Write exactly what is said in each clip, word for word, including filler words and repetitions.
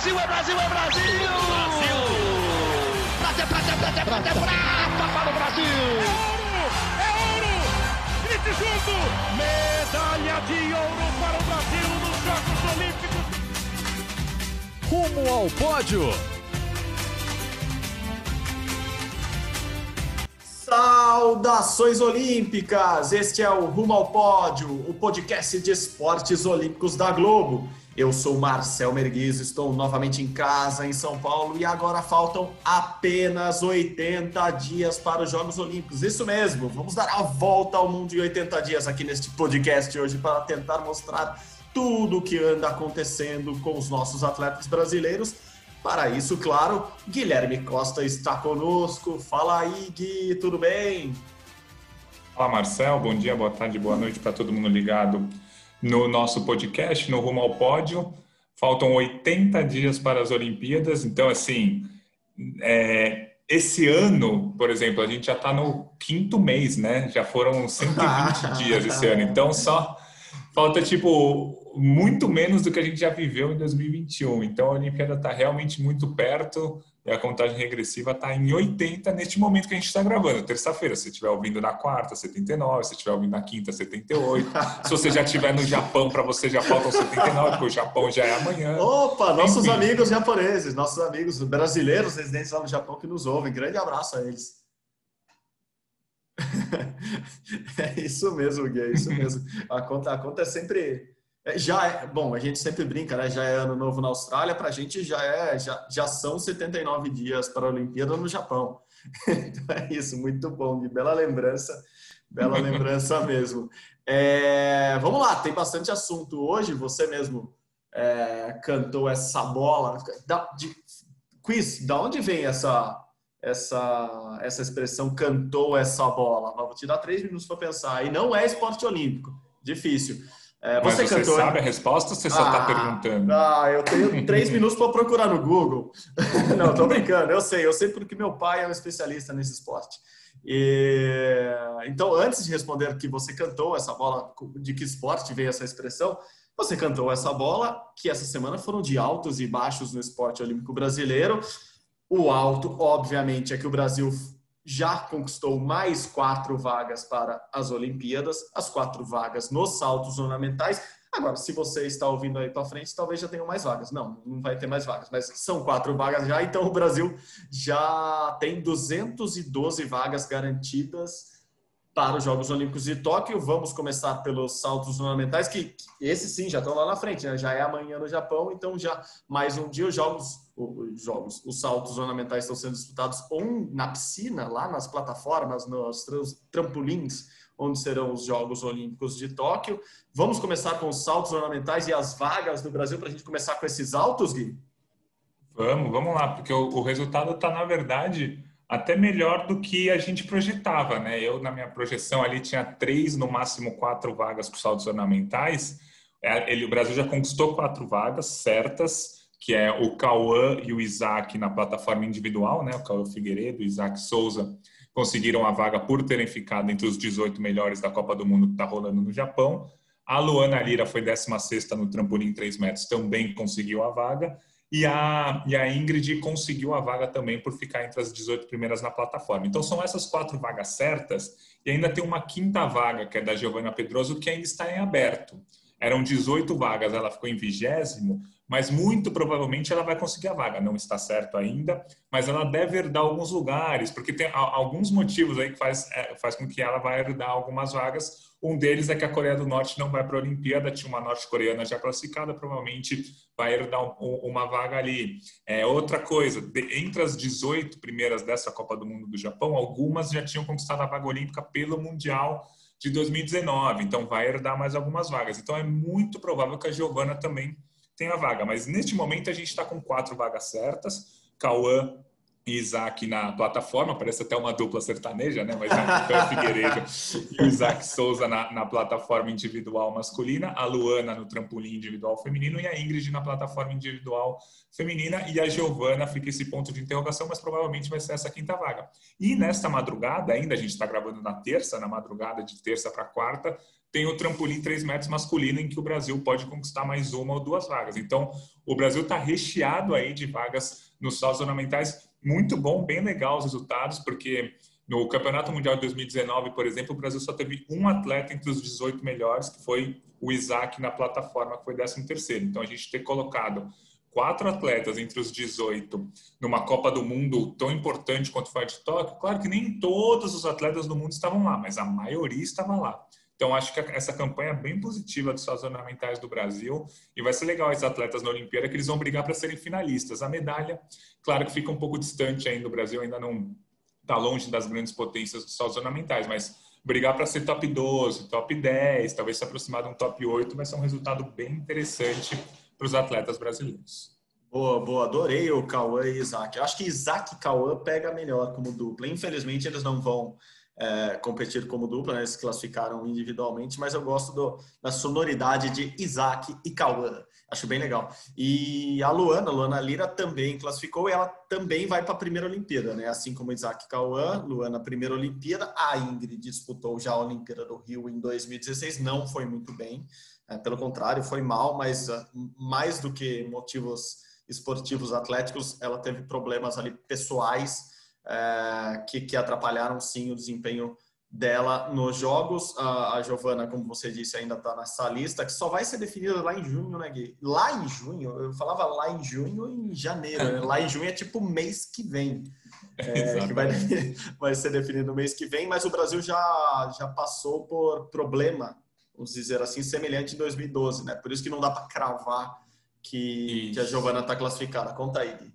Brasil, é Brasil, é Brasil! Brasil! Prata, prata, prata, prata, prata para o Brasil! É ouro! É ouro! Grite junto! Medalha de ouro para o Brasil nos Jogos Olímpicos! Rumo ao pódio! Saudações olímpicas! Este é o Rumo ao Pódio, o podcast de esportes olímpicos da Globo. Eu sou Marcel Merguiz, estou novamente em casa, em São Paulo, e agora faltam apenas oitenta dias para os Jogos Olímpicos. Isso mesmo, vamos dar a volta ao mundo em oitenta dias aqui neste podcast hoje para tentar mostrar tudo o que anda acontecendo com os nossos atletas brasileiros. Para isso, claro, Guilherme Costa está conosco. Fala aí, Gui, tudo bem? Fala, Marcel. Bom dia, boa tarde, boa noite para todo mundo ligado no nosso podcast, no Rumo ao Pódio. Faltam oitenta dias para as Olimpíadas. Então, assim, é, esse ano, por exemplo, a gente já está no quinto mês, né? Já foram cento e vinte dias esse ano. Então, só falta, tipo... muito menos do que a gente já viveu em dois mil e vinte e um. Então, a Olimpíada está realmente muito perto e a contagem regressiva está em oitenta neste momento que a gente está gravando. Terça-feira, se você estiver ouvindo na quarta, setenta e nove. Se estiver ouvindo na quinta, setenta e oito. Se você já estiver no Japão, para você já faltam setenta e nove, porque o Japão já é amanhã. Opa, nossos Enfim. amigos japoneses, nossos amigos brasileiros residentes lá no Japão que nos ouvem. Grande abraço a eles. É isso mesmo, Gui, é isso mesmo. A conta, a conta é sempre... Já é, bom, a gente sempre brinca, né? Já é ano novo na Austrália, pra gente já é, já, já são setenta e nove dias para a Olimpíada no Japão. Então é isso, muito bom, Gui, bela lembrança, bela lembrança mesmo. É, vamos lá, tem bastante assunto hoje, você mesmo é, cantou essa bola. Da, de, quiz, da onde vem essa, essa, essa expressão, cantou essa bola? Vou te dar três minutos para pensar, e não é esporte olímpico, difícil. É, você Mas você cantou, sabe, né, a resposta ou você só está ah, perguntando? Ah, eu tenho três minutos para procurar no Google. Não, estou brincando, eu sei. Eu sei porque meu pai é um especialista nesse esporte. E, então, antes de responder que você cantou essa bola, de que esporte veio essa expressão, você cantou essa bola, que essa semana foram de altos e baixos no esporte olímpico brasileiro. O alto, obviamente, é que o Brasil... já conquistou mais quatro vagas para as Olimpíadas, as quatro vagas nos saltos ornamentais. Agora, se você está ouvindo aí para frente, talvez já tenham mais vagas. Não, não vai ter mais vagas, mas são quatro vagas já. Então, o Brasil já tem duzentas e doze vagas garantidas para os Jogos Olímpicos de Tóquio. Vamos começar pelos saltos ornamentais, que, que esses sim já estão lá na frente, né? Já é amanhã no Japão, então já mais um dia os Jogos Os jogos, os saltos ornamentais estão sendo disputados on, na piscina, lá nas plataformas, nos trampolins, onde serão os Jogos Olímpicos de Tóquio. Vamos começar com os saltos ornamentais e as vagas do Brasil para a gente começar com esses altos, Gui? Vamos, vamos lá, porque o, o resultado está, na verdade, até melhor do que a gente projetava, né? Eu, na minha projeção, ali tinha três, no máximo quatro vagas para os saltos ornamentais. Ele, o Brasil já conquistou quatro vagas certas, que é o Cauã e o Isaac na plataforma individual, né? O Cauã Figueiredo e o Isaac Souza conseguiram a vaga por terem ficado entre os dezoito melhores da Copa do Mundo que está rolando no Japão. A Luana Lira foi décima sexta no trampolim três metros, também conseguiu a vaga. E a, e a Ingrid conseguiu a vaga também por ficar entre as dezoito primeiras na plataforma. Então são essas quatro vagas certas e ainda tem uma quinta vaga, que é da Giovanna Pedroso, que ainda está em aberto. Eram dezoito vagas, ela ficou em vigésimo, mas muito provavelmente ela vai conseguir a vaga. Não está certo ainda, mas ela deve herdar alguns lugares, porque tem alguns motivos aí que faz, faz com que ela vai herdar algumas vagas. Um deles é que a Coreia do Norte não vai para a Olimpíada, tinha uma norte-coreana já classificada, provavelmente vai herdar uma vaga ali. É, outra coisa, entre as dezoito primeiras dessa Copa do Mundo do Japão, algumas já tinham conquistado a vaga olímpica pelo Mundial de dois mil e dezenove, então vai herdar mais algumas vagas. Então é muito provável que a Giovanna também tenha vaga, mas neste momento a gente está com quatro vagas certas, Cauã e Isaac na plataforma, parece até uma dupla sertaneja, né? Mas a Cauã Figueiredo e o Isaac Souza na, na plataforma individual masculina, a Luana no trampolim individual feminino e a Ingrid na plataforma individual feminina, e a Giovanna fica esse ponto de interrogação, mas provavelmente vai ser essa quinta vaga. E nesta madrugada, ainda a gente está gravando na terça, na madrugada de terça para quarta, tem o trampolim três metros masculino, em que o Brasil pode conquistar mais uma ou duas vagas. Então, o Brasil está recheado aí de vagas nos saltos ornamentais. Muito bom, bem legal os resultados, porque no Campeonato Mundial de dois mil e dezenove, por exemplo, o Brasil só teve um atleta entre os dezoito melhores, que foi o Isaac na plataforma, que foi décimo terceiro. Então, a gente ter colocado quatro atletas entre os dezoito numa Copa do Mundo tão importante quanto foi a de Tóquio, claro que nem todos os atletas do mundo estavam lá, mas a maioria estava lá. Então, acho que essa campanha é bem positiva dos saltos ornamentais do Brasil, e vai ser legal esses atletas na Olimpíada, que eles vão brigar para serem finalistas. A medalha, claro que fica um pouco distante ainda, o Brasil ainda não está longe das grandes potências dos saltos ornamentais, mas brigar para ser top doze, top dez, talvez se aproximar de um top oito, vai ser um resultado bem interessante para os atletas brasileiros. Boa, boa. Adorei o Cauã e Isaac. Eu acho que Isaac e Cauã pega melhor como dupla. Infelizmente, eles não vão é, competir como dupla, né? Eles se classificaram individualmente, mas eu gosto do, da sonoridade de Isaac e Cauã. Acho bem legal. E a Luana, a Luana Lira também classificou, e ela também vai para a primeira Olimpíada, né? Assim como Isaac Cauã, Luana, primeira Olimpíada. A Ingrid disputou já a Olimpíada do Rio em dois mil e dezesseis, não foi muito bem. Pelo contrário, foi mal, mas mais do que motivos esportivos atléticos, ela teve problemas ali pessoais é, que, que atrapalharam sim o desempenho dela nos jogos. A, a Giovanna, como você disse, ainda está nessa lista, que só vai ser definida lá em junho, né, Gui? Lá em junho? Eu falava lá em junho em janeiro. Né? Lá em junho é tipo mês que vem. É, que vai, vai ser definido no mês que vem, mas o Brasil já, já passou por problema, vamos dizer assim, semelhante em dois mil e doze, né? Por isso que não dá para cravar que, que a Giovanna está classificada. Conta aí, Gui.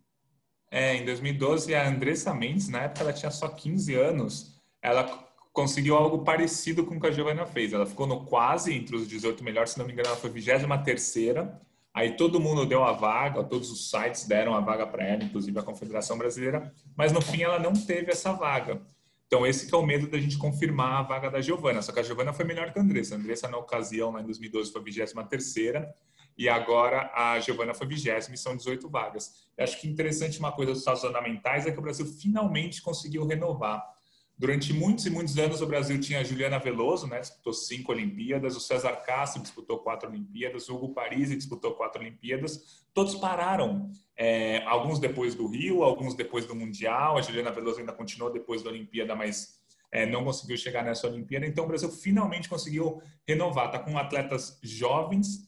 É, em dois mil e doze, a Andressa Mendes, na época ela tinha só quinze anos, ela conseguiu algo parecido com o que a Giovanna fez. Ela ficou no quase, entre os dezoito melhores, se não me engano, ela foi vigésima terceira. Aí todo mundo deu a vaga, todos os sites deram a vaga para ela, inclusive a Confederação Brasileira, mas no fim ela não teve essa vaga. Então, esse que é o medo da gente confirmar a vaga da Giovanna. Só que a Giovanna foi melhor que a Andressa. A Andressa, na ocasião, lá em dois mil e doze, foi vigésima terceira. E agora a Giovanna foi vigésima e são dezoito vagas. Eu acho que interessante uma coisa dos saltos ornamentais é que o Brasil finalmente conseguiu renovar. Durante muitos e muitos anos, o Brasil tinha a Juliana Veloso, né? Disputou cinco Olimpíadas. O César Castro disputou quatro Olimpíadas. O Hugo Parisi disputou quatro Olimpíadas. Todos pararam. É, alguns depois do Rio, alguns depois do Mundial. A Juliana Veloso ainda continuou depois da Olimpíada, mas é, não conseguiu chegar nessa Olimpíada. Então, o Brasil finalmente conseguiu renovar. Está com atletas jovens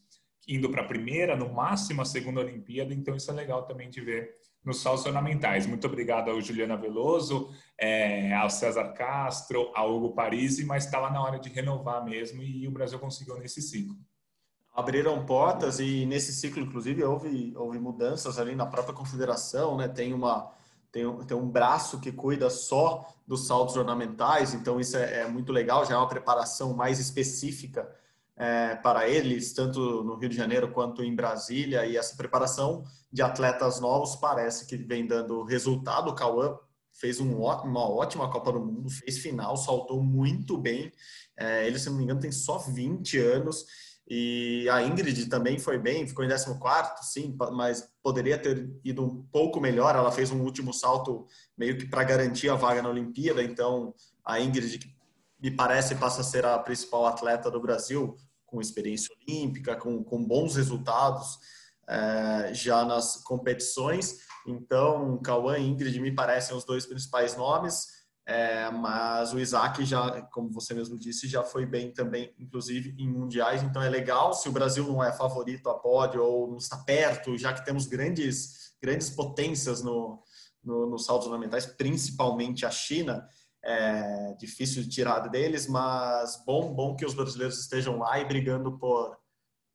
indo para a primeira, no máximo a segunda Olimpíada. Então, isso é legal também de ver nos saltos ornamentais. Muito obrigado ao Juliana Veloso, é, ao César Castro, ao Hugo Parisi, mas estava na hora de renovar mesmo e o Brasil conseguiu nesse ciclo. Abriram portas e nesse ciclo, inclusive, houve, houve mudanças ali na própria confederação, né? Tem, uma, tem, um, tem um braço que cuida só dos saltos ornamentais, então isso é, é muito legal, já é uma preparação mais específica é, para eles, tanto no Rio de Janeiro quanto em Brasília, e essa preparação de atletas novos parece que vem dando resultado. O Cauã fez um, uma ótima Copa do Mundo, fez final, saltou muito bem, é, ele, se não me engano, tem só vinte anos, e a Ingrid também foi bem, ficou em décimo quarto, sim, mas poderia ter ido um pouco melhor. Ela fez um último salto meio que para garantir a vaga na Olimpíada, então a Ingrid, que me parece passa a ser a principal atleta do Brasil, com experiência olímpica, com, com bons resultados é, já nas competições. Então, Cauã e Ingrid me parecem os dois principais nomes. É, mas o Isaac, já, como você mesmo disse, já foi bem também, inclusive em mundiais. Então é legal, se o Brasil não é favorito a pódio ou não está perto, já que temos grandes, grandes potências no, no, nos saltos ornamentais, principalmente a China, é difícil de tirar deles, mas bom, bom que os brasileiros estejam lá e brigando por,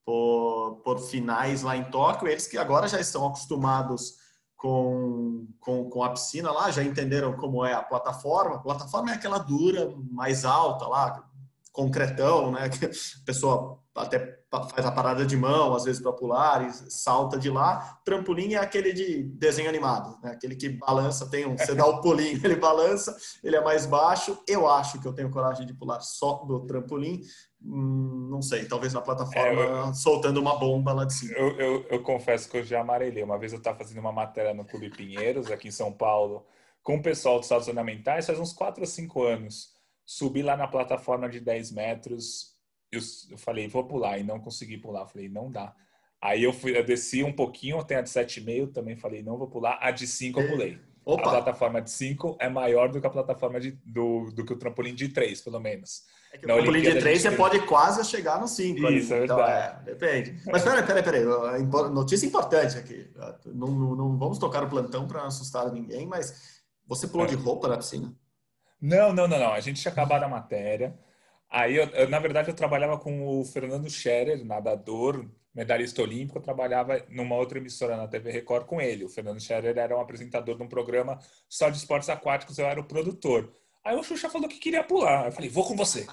por, por finais lá em Tóquio. Eles que agora já estão acostumados Com, com, com a piscina lá, já entenderam como é a plataforma. A plataforma é aquela dura, mais alta lá, concretão, né? Que a pessoa até faz a parada de mão, às vezes, para pular e salta de lá. Trampolim é aquele de desenho animado, né? Aquele que balança, tem um, você dá o pulinho, ele balança, ele é mais baixo. Eu acho que eu tenho coragem de pular só do trampolim. Hum, não sei, talvez na plataforma é, eu, soltando uma bomba lá de cima. Eu, eu, eu confesso que eu já amarelei. Uma vez eu estava fazendo uma matéria no Clube Pinheiros, aqui em São Paulo, com o pessoal dos saltos ornamentais, faz uns quatro ou cinco anos. Subi lá na plataforma de dez metros, eu, eu falei, vou pular, e não consegui pular. Falei, não dá. Aí eu fui, eu desci um pouquinho, até a de sete e meio, também falei, não vou pular. A de cinco eu pulei. Opa. A plataforma de cinco é maior do que a plataforma de, do, do que o trampolim de três, pelo menos. É que o trampolim de três você tem... pode quase chegar no cinco. Isso, ali. É verdade. Então, é, depende. Mas peraí, peraí, peraí. Notícia importante aqui. Não, não, não vamos tocar o plantão para não assustar ninguém, mas você pulou é. de roupa na piscina? Não, não, não, não. A gente tinha acabado a matéria. Aí, eu, eu, na verdade, eu trabalhava com o Fernando Scherer, nadador, medalhista olímpico. Eu trabalhava numa outra emissora na T V Record com ele. O Fernando Scherer era um apresentador de um programa só de esportes aquáticos, eu era o produtor. Aí o Xuxa falou que queria pular. Eu falei, vou com você.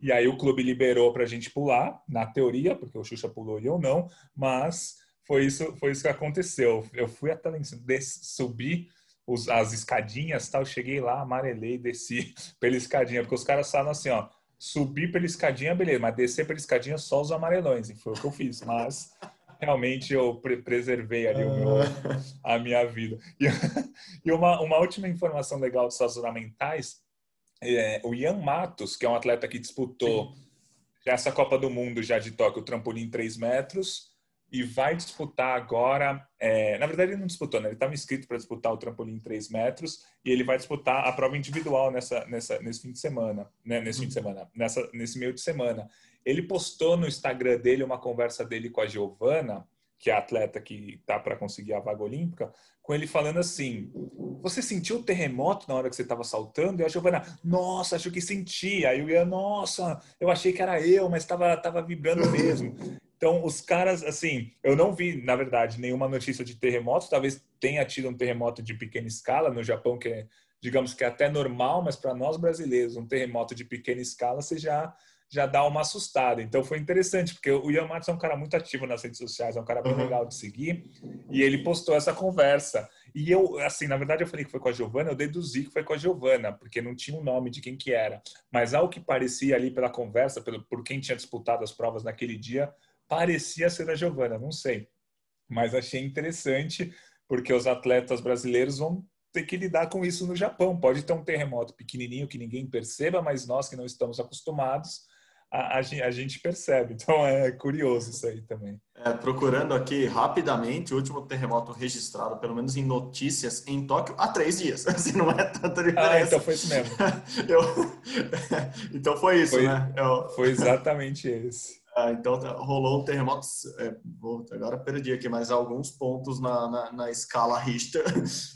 E aí o clube liberou pra gente pular, na teoria, porque o Xuxa pulou e eu não, mas foi isso, foi isso que aconteceu. Eu fui até lá em cima, subi os, as escadinhas, tal, cheguei lá, amarelei, desci pela escadinha, porque os caras falam assim, ó, subir pela escadinha, beleza, mas descer pela escadinha só os amarelões, e foi o que eu fiz. Mas realmente eu pre preservei ali o meu, a minha vida. E, e uma, uma última informação legal dos sazonamentais, é, o Ian Matos, que é um atleta que disputou Sim. essa Copa do Mundo já de Tóquio, o trampolim três metros, e vai disputar agora... É, na verdade, ele não disputou, né? Ele estava inscrito para disputar o trampolim três metros e ele vai disputar a prova individual nessa, nessa, nesse fim de semana. Né? Nesse fim de semana. Nessa, nesse meio de semana. Ele postou no Instagram dele uma conversa dele com a Giovanna, que é a atleta que está para conseguir a vaga olímpica, com ele falando assim, você sentiu o terremoto na hora que você estava saltando? E a Giovanna, nossa, acho que senti. Aí o Ian, nossa, eu achei que era eu, mas estava tava vibrando mesmo. Então, os caras, assim, eu não vi, na verdade, nenhuma notícia de terremoto. Talvez tenha tido um terremoto de pequena escala no Japão, que é, digamos que é até normal, mas para nós brasileiros, um terremoto de pequena escala, você já, já dá uma assustada. Então, foi interessante, porque o Ian Matos é um cara muito ativo nas redes sociais, é um cara bem uhum. legal de seguir, e ele postou essa conversa. E eu, assim, na verdade, eu falei que foi com a Giovanna, eu deduzi que foi com a Giovanna, porque não tinha o nome de quem que era. Mas ao que parecia ali pela conversa, pelo, por quem tinha disputado as provas naquele dia... Parecia ser a Giovanna, não sei. Mas achei interessante, porque os atletas brasileiros vão ter que lidar com isso no Japão. Pode ter um terremoto pequenininho que ninguém perceba, mas nós que não estamos acostumados, a, a, a gente percebe. Então é curioso isso aí também. É, procurando aqui rapidamente, o último terremoto registrado, pelo menos em notícias, em Tóquio, há três dias. Assim, não é tanta diferença. Ah, então foi isso mesmo. Eu... então foi isso, foi, né? Eu... foi exatamente esse. Ah, então rolou um terremoto, é, bom, agora perdi aqui, mas alguns pontos na, na, na escala Richter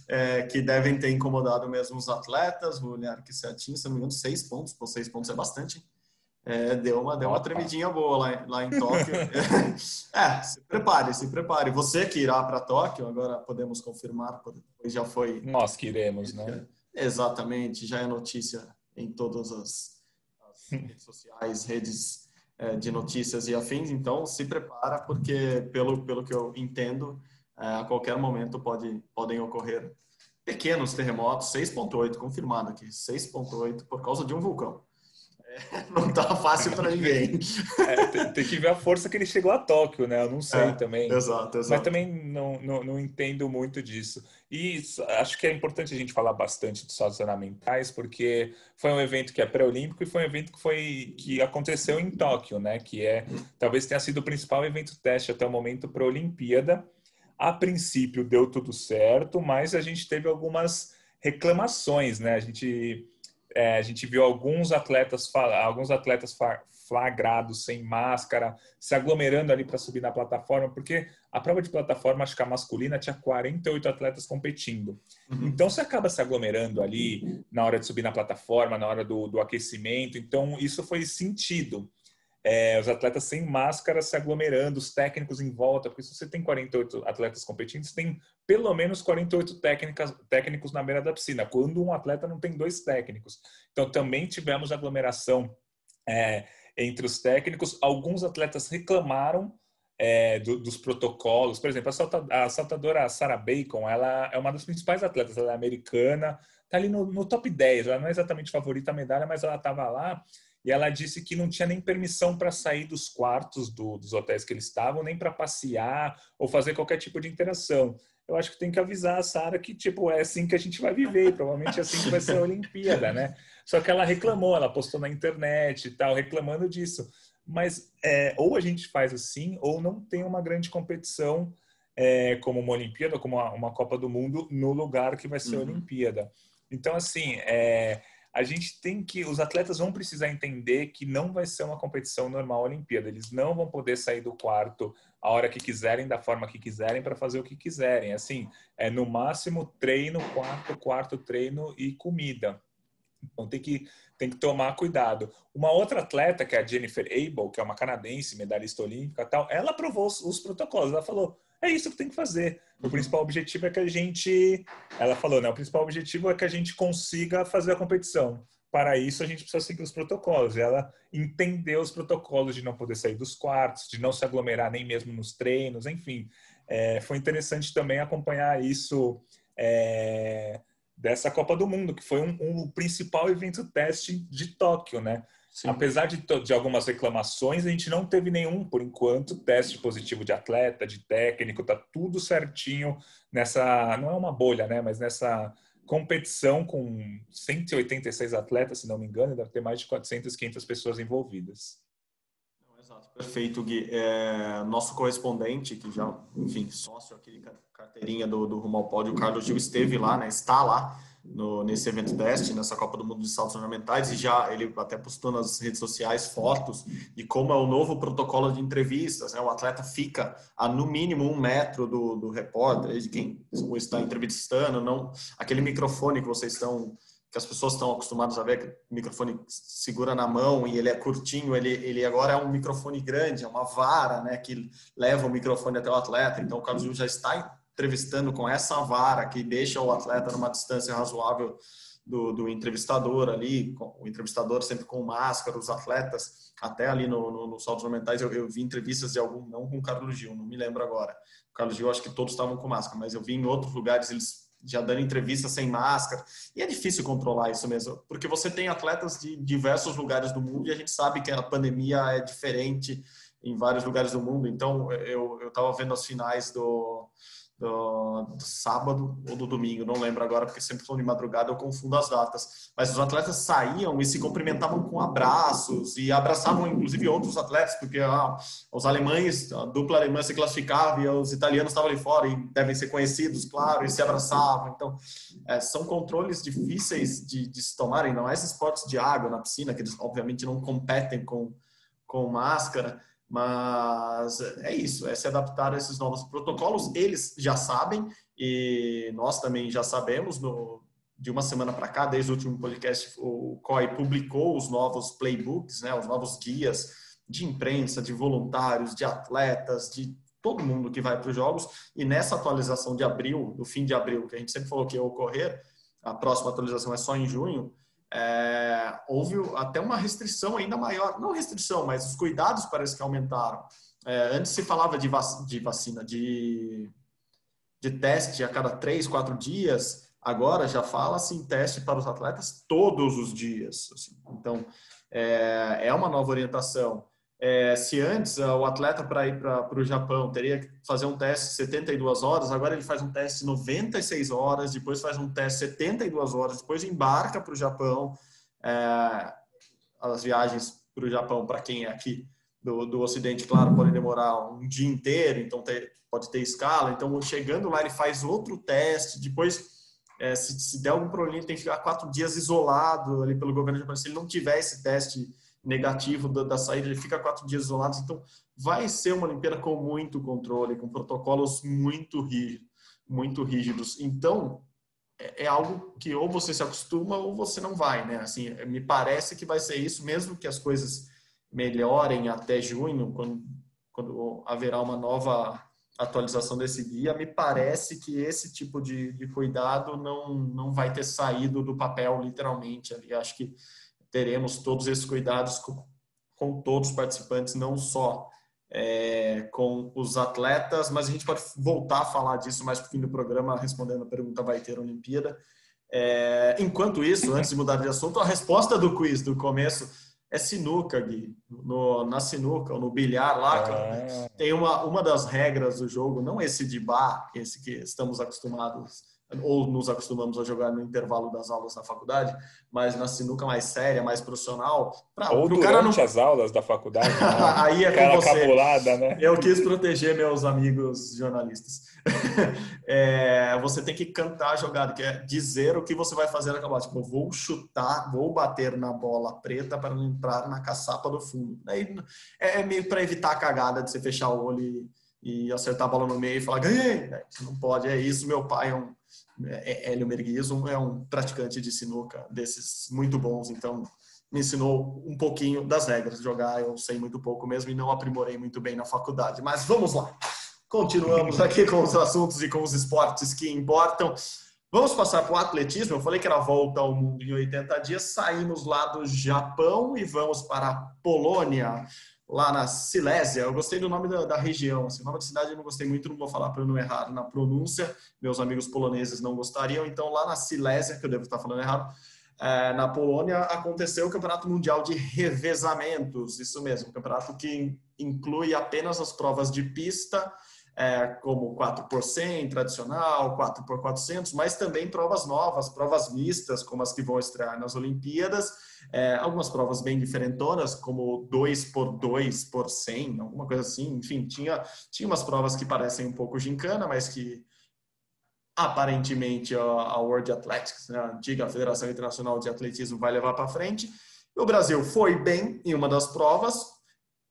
é, que devem ter incomodado mesmo os atletas. Vou olhar aqui certinho, se não me engano, seis pontos, pô, seis pontos é bastante. É, deu uma, deu uma tremidinha boa lá, lá em Tóquio. É, se prepare, se prepare. Você que irá para Tóquio, agora podemos confirmar, pois já foi... Nós que iremos, né? Exatamente, já é notícia em todas as, as redes sociais, redes... de notícias e afins, então se prepara, porque pelo, pelo que eu entendo, a qualquer momento pode, podem ocorrer pequenos terremotos, seis ponto oito, confirmado aqui, seis ponto oito, por causa de um vulcão. É, não tá fácil para ninguém. É, tem, tem que ver a força que ele chegou a Tóquio, né? Eu não sei é, também. Exato, exato. Mas também não, não, não entendo muito disso. E acho que é importante a gente falar bastante de sazonamentais, porque foi um evento que é pré-olímpico e foi um evento que, foi, que aconteceu em Tóquio, né? Que é, talvez tenha sido o principal evento teste até o momento para a Olimpíada. A princípio deu tudo certo, mas a gente teve algumas reclamações, né? A gente... É, a gente viu alguns atletas, alguns atletas flagrados, sem máscara, se aglomerando ali para subir na plataforma, porque a prova de plataforma, acho que a masculina, tinha quarenta e oito atletas competindo. Uhum. Então, você acaba se aglomerando ali na hora de subir na plataforma, na hora do, do aquecimento. Então, isso foi sentido. É, os atletas sem máscara se aglomerando, os técnicos em volta, porque se você tem quarenta e oito atletas competindo, você tem pelo menos quarenta e oito técnicas, técnicos na beira da piscina, quando um atleta não tem dois técnicos. Então também tivemos aglomeração é, entre os técnicos. Alguns atletas reclamaram é, do, dos protocolos. Por exemplo, a, salta, a saltadora Sarah Bacon, ela é uma das principais atletas, ela é americana, está ali no, no top dez, ela não é exatamente favorita à medalha, mas ela estava lá. E ela disse que não tinha nem permissão para sair dos quartos do, dos hotéis que eles estavam, nem para passear ou fazer qualquer tipo de interação. Eu acho que tem que avisar a Sarah que, tipo, é assim que a gente vai viver. E provavelmente é assim que vai ser a Olimpíada, né? Só que ela reclamou, ela postou na internet e tal, reclamando disso. mas é, ou a gente faz assim, ou não tem uma grande competição é, como uma Olimpíada, como uma, uma Copa do Mundo, no lugar que vai ser uhum. a Olimpíada. Então, assim, é, a gente tem que... Os atletas vão precisar entender que não vai ser uma competição normal a Olimpíada. Eles não vão poder sair do quarto a hora que quiserem, da forma que quiserem, para fazer o que quiserem. Assim, é no máximo treino, quarto, quarto, treino e comida. Então tem que, tem que tomar cuidado. Uma outra atleta, que é a Jennifer Abel, que é uma canadense, medalhista olímpica e tal, ela aprovou os, os protocolos. Ela falou, é isso que tem que fazer. O principal objetivo é que a gente... Ela falou, né? O principal objetivo é que a gente consiga fazer a competição. Para isso, a gente precisa seguir os protocolos. E ela entendeu os protocolos de não poder sair dos quartos, de não se aglomerar nem mesmo nos treinos, enfim. É, foi interessante também acompanhar isso... É... dessa Copa do Mundo, que foi um, um, o principal evento teste de Tóquio, né? Sim. Apesar de, de algumas reclamações, a gente não teve nenhum, por enquanto, teste positivo de atleta, de técnico, tá tudo certinho nessa, não é uma bolha, né? Mas nessa competição com cento e oitenta e seis atletas, se não me engano, deve ter mais de quatrocentas, quinhentas pessoas envolvidas. Exato, perfeito, Gui. É, nosso correspondente, que já, enfim, sócio aqui, carteirinha do, do Rumo ao Pódio, o Carlos Gil, esteve lá, né, está lá no, nesse evento teste, nessa Copa do Mundo de Saltos Ornamentais, e já ele até postou nas redes sociais fotos de como é o novo protocolo de entrevistas, né, o atleta fica a no mínimo um metro do, do repórter, de quem está entrevistando, não, aquele microfone que vocês estão... que as pessoas estão acostumadas a ver, que o microfone segura na mão e ele é curtinho, ele, ele agora é um microfone grande, é uma vara, né, que leva o microfone até o atleta. Então o Carlos Gil já está entrevistando com essa vara que deixa o atleta numa distância razoável do, do entrevistador ali, o entrevistador sempre com máscara, os atletas, até ali no, no, nos saltos ornamentais eu, eu vi entrevistas de algum, não com o Carlos Gil, não me lembro agora. O Carlos Gil, acho que todos estavam com máscara, mas eu vi em outros lugares eles já dando entrevista sem máscara. E é difícil controlar isso mesmo, porque você tem atletas de diversos lugares do mundo e a gente sabe que a pandemia é diferente em vários lugares do mundo. Então, eu eu estava vendo as finais do, do, do sábado ou do domingo, não lembro agora, porque sempre são de madrugada, eu confundo as datas. Mas os atletas saíam e se cumprimentavam com abraços e abraçavam, inclusive, outros atletas, porque ah, os alemães, a dupla alemã se classificava e os italianos estavam ali fora e devem ser conhecidos, claro, e se abraçavam. Então, é, são controles difíceis de, de se tomarem, não é esses esportes de água na piscina, que eles, obviamente, não competem com, com máscara. Mas é isso, é se adaptar a esses novos protocolos. Eles já sabem e nós também já sabemos. No, de uma semana para cá, desde o último podcast, o C O I publicou os novos playbooks, né, os novos guias de imprensa, de voluntários, de atletas, de todo mundo que vai para os Jogos. E nessa atualização de abril, do fim de abril, que a gente sempre falou que ia ocorrer, a próxima atualização é só em junho, É, houve até uma restrição ainda maior, não restrição, mas os cuidados parece que aumentaram. É, antes se falava de, vac, de vacina, de, de teste a cada três, quatro dias, agora já fala-se em teste para os atletas todos os dias. Assim. Então, é, é uma nova orientação. É, se antes o atleta para ir para o Japão teria que fazer um teste setenta e duas horas, agora ele faz um teste noventa e seis horas, depois faz um teste setenta e duas horas, depois embarca para o Japão. É, as viagens para o Japão, para quem é aqui do, do Ocidente, claro, podem demorar um dia inteiro, então ter, pode ter escala. Então, chegando lá, ele faz outro teste, depois... É, se, se der algum problema, ele tem que ficar quatro dias isolado ali pelo governo japonês. Se ele não tiver esse teste negativo da, da saída, ele fica quatro dias isolado. Então, vai ser uma Olimpíada com muito controle, com protocolos muito rígidos. Muito rígidos. Então, é, é algo que ou você se acostuma ou você não vai, né? Assim, me parece que vai ser isso, mesmo que as coisas melhorem até junho, quando, quando haverá uma nova... atualização desse guia, me parece que esse tipo de, de cuidado não, não vai ter saído do papel, literalmente. Ali. Acho que teremos todos esses cuidados com, com todos os participantes, não só é, com os atletas, mas a gente pode voltar a falar disso mais para o fim do programa, respondendo a pergunta, vai ter Olimpíada. É, enquanto isso, antes de mudar de assunto, a resposta do quiz do começo... É sinuca, Gui. No, na sinuca, ou no bilhar lá, cara, tem uma, uma das regras do jogo, não esse de bar, esse que estamos acostumados ou nos acostumamos a jogar no intervalo das aulas na faculdade, mas na sinuca mais séria, mais profissional... Pra, ou durante cara não... as aulas da faculdade. Aí é com você. Cabulada, né? Eu quis proteger meus amigos jornalistas. É, você tem que cantar a jogada, que é dizer o que você vai fazer na cabulada. Tipo, eu vou chutar, vou bater na bola preta para não entrar na caçapa do fundo. Aí é meio para evitar a cagada de você fechar o olho e, e acertar a bola no meio e falar ganhei. Não pode, é isso. Meu pai é um... Hélio Merguizo é um praticante de sinuca desses muito bons, então me ensinou um pouquinho das regras. Jogar eu sei muito pouco mesmo e não aprimorei muito bem na faculdade, mas vamos lá, continuamos aqui com os assuntos e com os esportes que importam. Vamos passar para o atletismo. Eu falei que era a volta ao mundo em oitenta dias, saímos lá do Japão e vamos para a Polônia, lá na Silésia. Eu gostei do nome da, da região, assim, o nome da cidade eu não gostei muito, não vou falar para eu não errar na pronúncia, meus amigos poloneses não gostariam. Então lá na Silésia, que eu devo estar falando errado, é, na Polônia, aconteceu o Campeonato Mundial de Revezamentos, isso mesmo, um campeonato que inclui apenas as provas de pista, é, como quatro por cem, tradicional, quatro por quatrocentos, mas também provas novas, provas mistas, como as que vão estrear nas Olimpíadas. É, algumas provas bem diferentonas, como dois por dois por cem, alguma coisa assim. Enfim, tinha, tinha umas provas que parecem um pouco gincana, mas que aparentemente a, a World Athletics, né, a antiga Federação Internacional de Atletismo, vai levar para frente. O Brasil foi bem em uma das provas,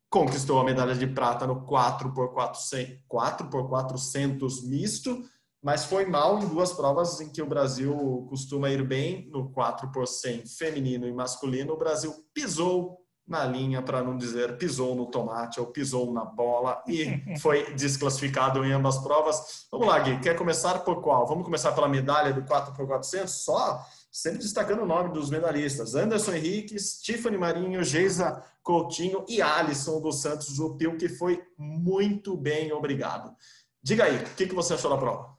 conquistou a medalha de prata no quatro por quatrocentos misto, mas foi mal em duas provas em que o Brasil costuma ir bem. No quatro por cem feminino e masculino, o Brasil pisou na linha, para não dizer pisou no tomate ou pisou na bola, e foi desclassificado em ambas provas. Vamos lá, Gui, quer começar por qual? Vamos começar pela medalha do quatro por quatrocentos, só sempre destacando o nome dos medalhistas: Anderson Henrique, Tiffany Marinho, Geisa Coutinho e Alison dos Santos, o Pio, que foi muito bem, obrigado. Diga aí, o que você achou da prova?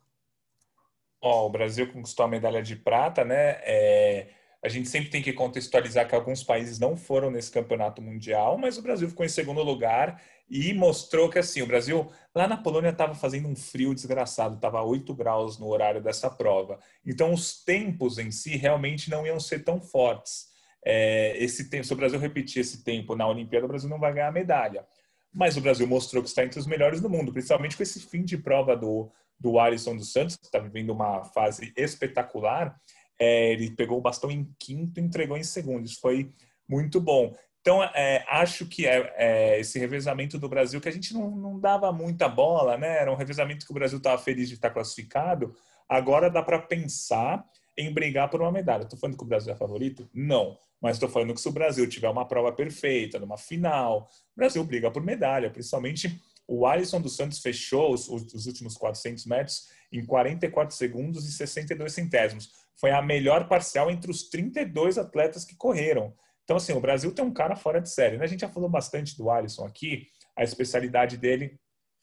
Oh, o Brasil conquistou a medalha de prata, né? É, a gente sempre tem que contextualizar que alguns países não foram nesse campeonato mundial, mas o Brasil ficou em segundo lugar e mostrou que, assim, o Brasil lá na Polônia estava fazendo um frio desgraçado, estava oito graus no horário dessa prova. Então, os tempos em si realmente não iam ser tão fortes. É, esse tempo, se o Brasil repetir esse tempo na Olimpíada, o Brasil não vai ganhar a medalha. Mas o Brasil mostrou que está entre os melhores do mundo, principalmente com esse fim de prova do... do Alisson dos Santos, que está vivendo uma fase espetacular. É, ele pegou o bastão em quinto e entregou em segundo. Isso foi muito bom. Então, é, acho que é, é esse revezamento do Brasil, que a gente não, não dava muita bola, né? Era um revezamento que o Brasil estava feliz de estar classificado. Agora dá para pensar em brigar por uma medalha. Estou falando que o Brasil é favorito? Não. Mas estou falando que se o Brasil tiver uma prova perfeita, numa final, o Brasil briga por medalha, principalmente... O Alisson dos Santos fechou os, os últimos quatrocentos metros em quarenta e quatro segundos e sessenta e dois centésimos. Foi a melhor parcial entre os trinta e dois atletas que correram. Então, assim, o Brasil tem um cara fora de série, né? A gente já falou bastante do Alisson aqui. A especialidade dele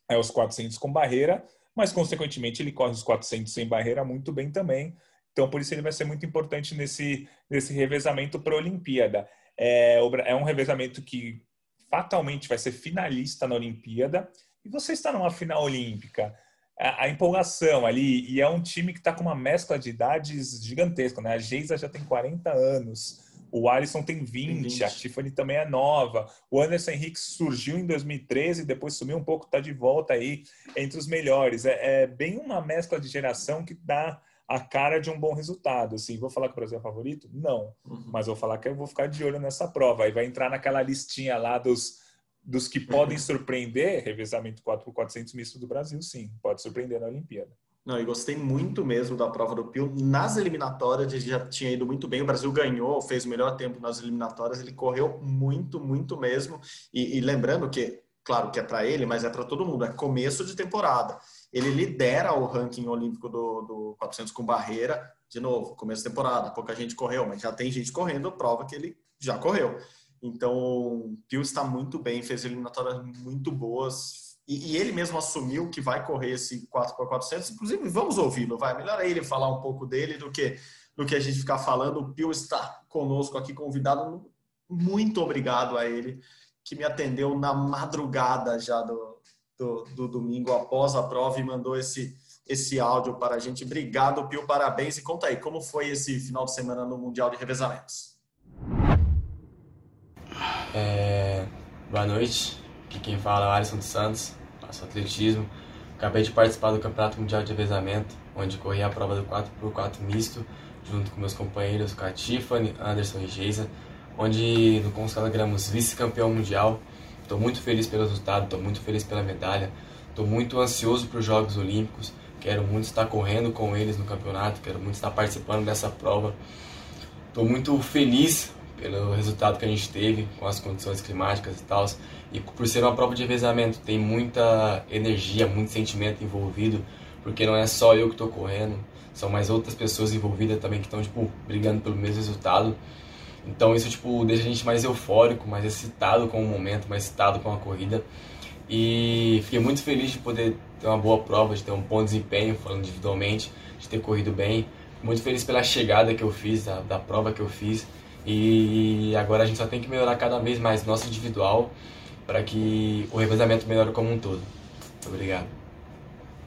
é os quatrocentos com barreira, mas, consequentemente, ele corre os quatrocentos sem barreira muito bem também. Então, por isso ele vai ser muito importante nesse, nesse revezamento para a Olimpíada. É, é um revezamento que... fatalmente vai ser finalista na Olimpíada, e você está numa final olímpica. A, a empolgação ali, e é um time que está com uma mescla de idades gigantesca, né? A Geisa já tem quarenta anos, o Alisson tem vinte, a Tiffany também é nova, o Anderson Henrique surgiu em dois mil e treze, depois sumiu um pouco, está de volta aí entre os melhores. É, é bem uma mescla de geração que dá a cara de um bom resultado. Assim, vou falar que o Brasil é favorito? Não. Uhum. Mas vou falar que eu vou ficar de olho nessa prova. Aí vai entrar naquela listinha lá dos, dos que podem surpreender. Revezamento quatro por quatrocentos misto do Brasil, sim. Pode surpreender na Olimpíada. Não, e gostei muito mesmo da prova do Pio. Nas eliminatórias ele já tinha ido muito bem. O Brasil ganhou, fez o melhor tempo nas eliminatórias. Ele correu muito, muito mesmo. E, e lembrando que, claro que é para ele, mas é para todo mundo. É começo de temporada. Ele lidera o ranking olímpico do, do quatrocentos com barreira. De novo, começo da temporada. Pouca gente correu, mas já tem gente correndo. Prova que ele já correu. Então, o Pio está muito bem. Fez eliminatórias muito boas. E, e ele mesmo assumiu que vai correr esse quatro por quatrocentos. Inclusive, vamos ouvi-lo. Vai. Melhor é ele falar um pouco dele do que, do que a gente ficar falando. O Pio está conosco aqui, convidado. Muito obrigado a ele, que me atendeu na madrugada já do... Do, do domingo após a prova e mandou esse esse áudio para a gente. Obrigado, Pio, parabéns. E conta aí, como foi esse final de semana no Mundial de Revezamentos? É, boa noite. Aqui quem fala é o Alison dos Santos, faço atletismo. Acabei de participar do Campeonato Mundial de Revezamento, onde corri a prova do quatro por quatro misto, junto com meus companheiros, com a Tiffany, Anderson e Geisa, onde nos consagramos vice-campeão mundial. Estou muito feliz pelo resultado, estou muito feliz pela medalha, estou muito ansioso para os Jogos Olímpicos, quero muito estar correndo com eles no campeonato, quero muito estar participando dessa prova. Estou muito feliz pelo resultado que a gente teve, com as condições climáticas e tal, e por ser uma prova de revezamento, tem muita energia, muito sentimento envolvido, porque não é só eu que estou correndo, são mais outras pessoas envolvidas também que estão tipo, brigando pelo mesmo resultado. Então isso tipo, deixa a gente mais eufórico, mais excitado com o momento, mais excitado com a corrida. E fiquei muito feliz de poder ter uma boa prova, de ter um bom desempenho, falando individualmente, de ter corrido bem. Muito feliz pela chegada que eu fiz, da, da prova que eu fiz. E agora a gente só tem que melhorar cada vez mais nosso individual para que o revezamento melhore como um todo. Muito obrigado.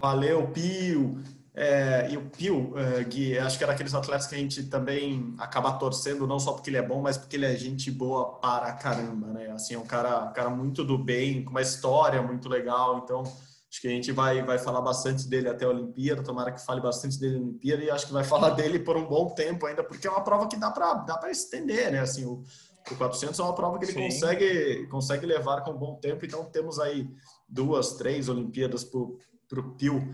Valeu, Pio! É, e o Pio, uh, Gui, acho que era aqueles atletas que a gente também acaba torcendo, não só porque ele é bom, mas porque ele é gente boa para caramba, né? Assim, é um cara, cara muito do bem, com uma história muito legal, então acho que a gente vai, vai falar bastante dele até a Olimpíada, tomara que fale bastante dele na Olimpíada, e acho que vai falar dele por um bom tempo ainda, porque é uma prova que dá para dá para estender, né? Assim, o, o quatrocentos é uma prova que ele consegue, consegue levar com um bom tempo, então temos aí duas, três Olimpíadas para o Pio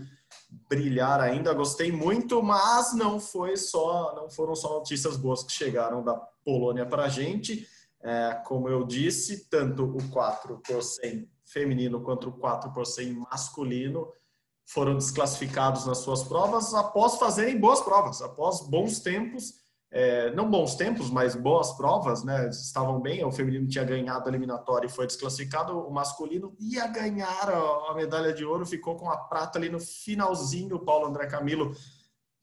brilhar ainda. Gostei muito, mas não foi só, não foram só notícias boas que chegaram da Polônia para a gente. É, como eu disse, tanto o quatro por cem feminino quanto o quatro por cem masculino foram desclassificados nas suas provas após fazerem boas provas, após bons tempos, é, não bons tempos, mas boas provas, né? Estavam bem, o feminino tinha ganhado a eliminatória e foi desclassificado, o masculino ia ganhar a medalha de ouro, ficou com a prata ali no finalzinho. O Paulo André Camilo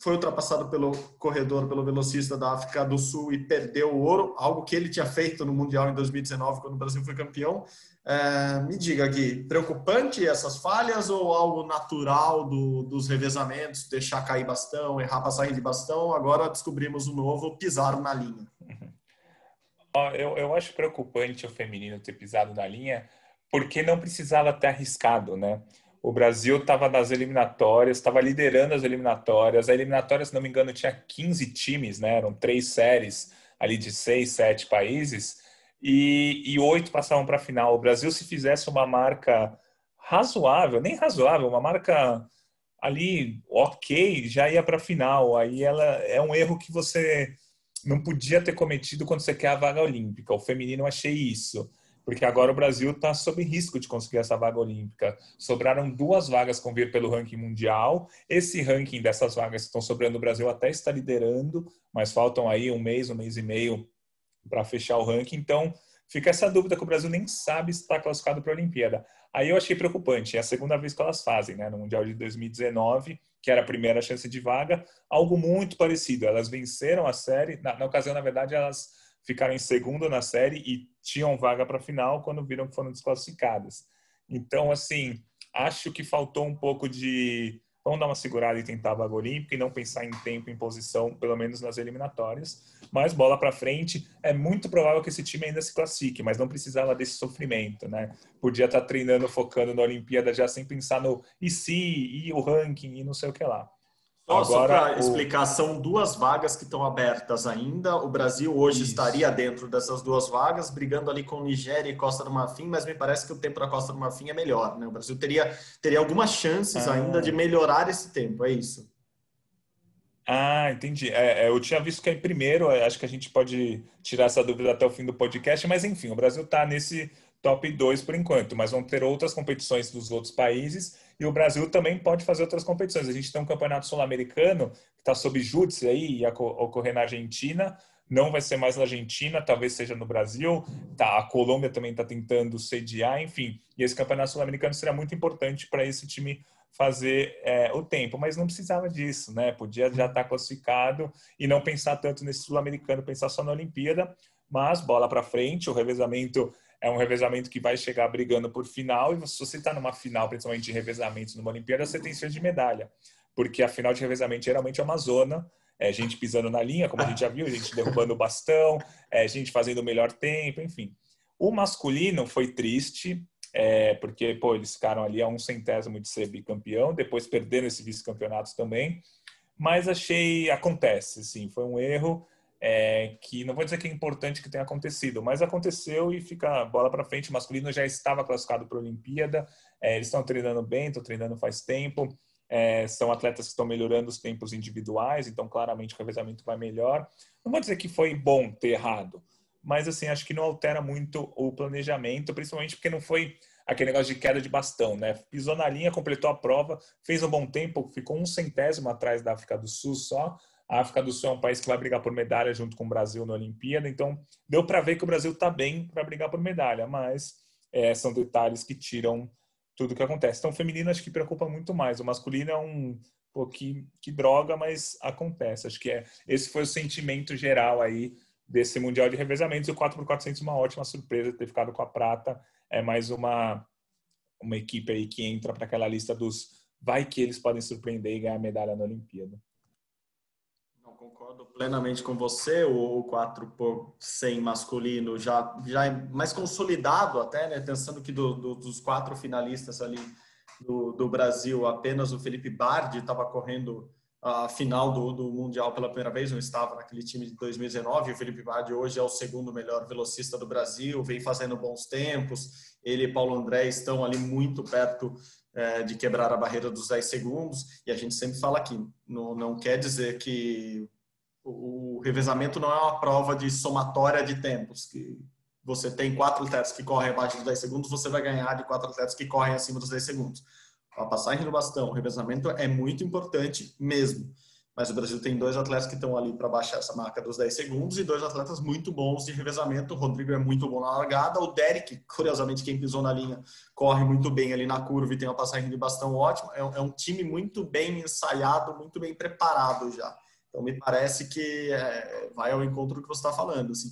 foi ultrapassado pelo corredor, pelo velocista da África do Sul e perdeu o ouro, algo que ele tinha feito no Mundial em dois mil e dezenove, quando o Brasil foi campeão. É, me diga, Gui, preocupante essas falhas ou algo natural do, dos revezamentos, deixar cair bastão, errar passagem de bastão? Agora descobrimos o novo, pisaram na linha. Eu, eu acho preocupante o feminino ter pisado na linha, porque não precisava ter arriscado, né? O Brasil estava nas eliminatórias, estava liderando as eliminatórias. A eliminatória, se não me engano, tinha quinze times, né? Eram três séries ali de seis, sete países. E, e oito passavam para a final. O Brasil, se fizesse uma marca razoável, nem razoável, uma marca ali ok, já ia para a final. Aí ela é um erro que você não podia ter cometido quando você quer a vaga olímpica. O feminino, eu achei isso. Porque agora o Brasil está sob risco de conseguir essa vaga olímpica. Sobraram duas vagas com vir pelo ranking mundial. Esse ranking dessas vagas que estão sobrando, o Brasil até está liderando, mas faltam aí um mês, um mês e meio para fechar o ranking. Então, fica essa dúvida que o Brasil nem sabe se está classificado para a Olimpíada. Aí eu achei preocupante. É a segunda vez que elas fazem, né? No Mundial de dois mil e dezenove, que era a primeira chance de vaga, algo muito parecido. Elas venceram a série. Na, na ocasião, na verdade, elas ficaram em segundo na série e tinham vaga para a final quando viram que foram desclassificadas. Então, assim, acho que faltou um pouco de... Vamos dar uma segurada e tentar a vaga olímpica e não pensar em tempo, em posição, pelo menos nas eliminatórias. Mas bola para frente, é muito provável que esse time ainda se classifique, mas não precisava desse sofrimento, né? Podia estar treinando, focando na Olimpíada já sem pensar no e se, e o ranking, e não sei o que lá. Nossa, só para o... explicar, são duas vagas que estão abertas ainda. O Brasil hoje Isso. estaria dentro dessas duas vagas, brigando ali com Nigéria e Costa do Marfim, mas me parece que o tempo da Costa do Marfim é melhor, né? O Brasil teria, teria algumas chances ah. ainda de melhorar esse tempo, é isso? Ah, entendi. É, eu tinha visto que é primeiro, acho que a gente pode tirar essa dúvida até o fim do podcast, mas enfim, o Brasil está nesse top dois por enquanto, mas vão ter outras competições dos outros países e o Brasil também pode fazer outras competições. A gente tem um campeonato sul-americano que está sob júdice aí, ia ocorrer na Argentina, não vai ser mais na Argentina, talvez seja no Brasil, tá, a Colômbia também está tentando sediar, enfim, e esse campeonato sul-americano será muito importante para esse time fazer é, o tempo, mas não precisava disso, né? Podia já estar classificado e não pensar tanto nesse sul-americano, pensar só na Olimpíada, mas bola para frente, o revezamento... É um revezamento que vai chegar brigando por final. E se você está numa final, principalmente de revezamentos numa Olimpíada, você tem chance de medalha. porque a final de revezamento geralmente é uma zona. É, gente pisando na linha, como a gente já viu, gente derrubando o bastão, é, gente fazendo o melhor tempo, enfim. O masculino foi triste, é, porque pô, eles ficaram ali a um centésimo de ser bicampeão, depois perderam esse vice-campeonato também, mas achei, acontece, assim, foi um erro é, que não vou dizer que é importante que tenha acontecido, mas aconteceu e fica a bola para frente. O masculino já estava classificado para a Olimpíada, é, eles estão treinando bem, estão treinando faz tempo. É, são atletas que estão melhorando os tempos individuais, então claramente o revezamento vai melhor. Não vou dizer que foi bom ter errado, mas assim, acho que não altera muito o planejamento, principalmente porque não foi aquele negócio de queda de bastão, né? Pisou na linha, completou a prova, fez um bom tempo, ficou um centésimo atrás da África do Sul só. A África do Sul é um país que vai brigar por medalha junto com o Brasil na Olimpíada, então deu para ver que o Brasil está bem para brigar por medalha, mas é, são detalhes que tiram tudo que acontece. Então, o feminino acho que preocupa muito mais. O masculino é um pô, que, que droga, mas acontece. Acho que é, esse foi o sentimento geral aí desse Mundial de Revezamentos. O quatro por quatrocentos, uma ótima surpresa ter ficado com a prata. É mais uma, uma equipe aí que entra para aquela lista dos vai que eles podem surpreender e ganhar medalha na Olimpíada. Não, concordo plenamente com você. O quatro por cem masculino já, já é mais consolidado até, né? Pensando que do, do, dos quatro finalistas ali do, do Brasil, apenas o Felipe Bardi estava correndo a final do, do Mundial pela primeira vez, não estava naquele time de dois mil e dezenove. O Felipe Bardi hoje é o segundo melhor velocista do Brasil, vem fazendo bons tempos. Ele e Paulo André estão ali muito perto É, de quebrar a barreira dos dez segundos, e a gente sempre fala aqui, não, não quer dizer que o, o revezamento não é uma prova de somatória de tempos, que você tem quatro atletas que correm abaixo dos dez segundos, você vai ganhar de quatro atletas que correm acima dos dez segundos. A passagem do bastão, o revezamento é muito importante mesmo, mas o Brasil tem dois atletas que estão ali para baixar essa marca dos dez segundos e dois atletas muito bons de revezamento. O Rodrigo é muito bom na largada, o Derek, curiosamente, quem pisou na linha, corre muito bem ali na curva e tem uma passagem de bastão ótima. É um, é um time muito bem ensaiado, muito bem preparado já. Então, me parece que é, vai ao encontro do que você está falando. Assim.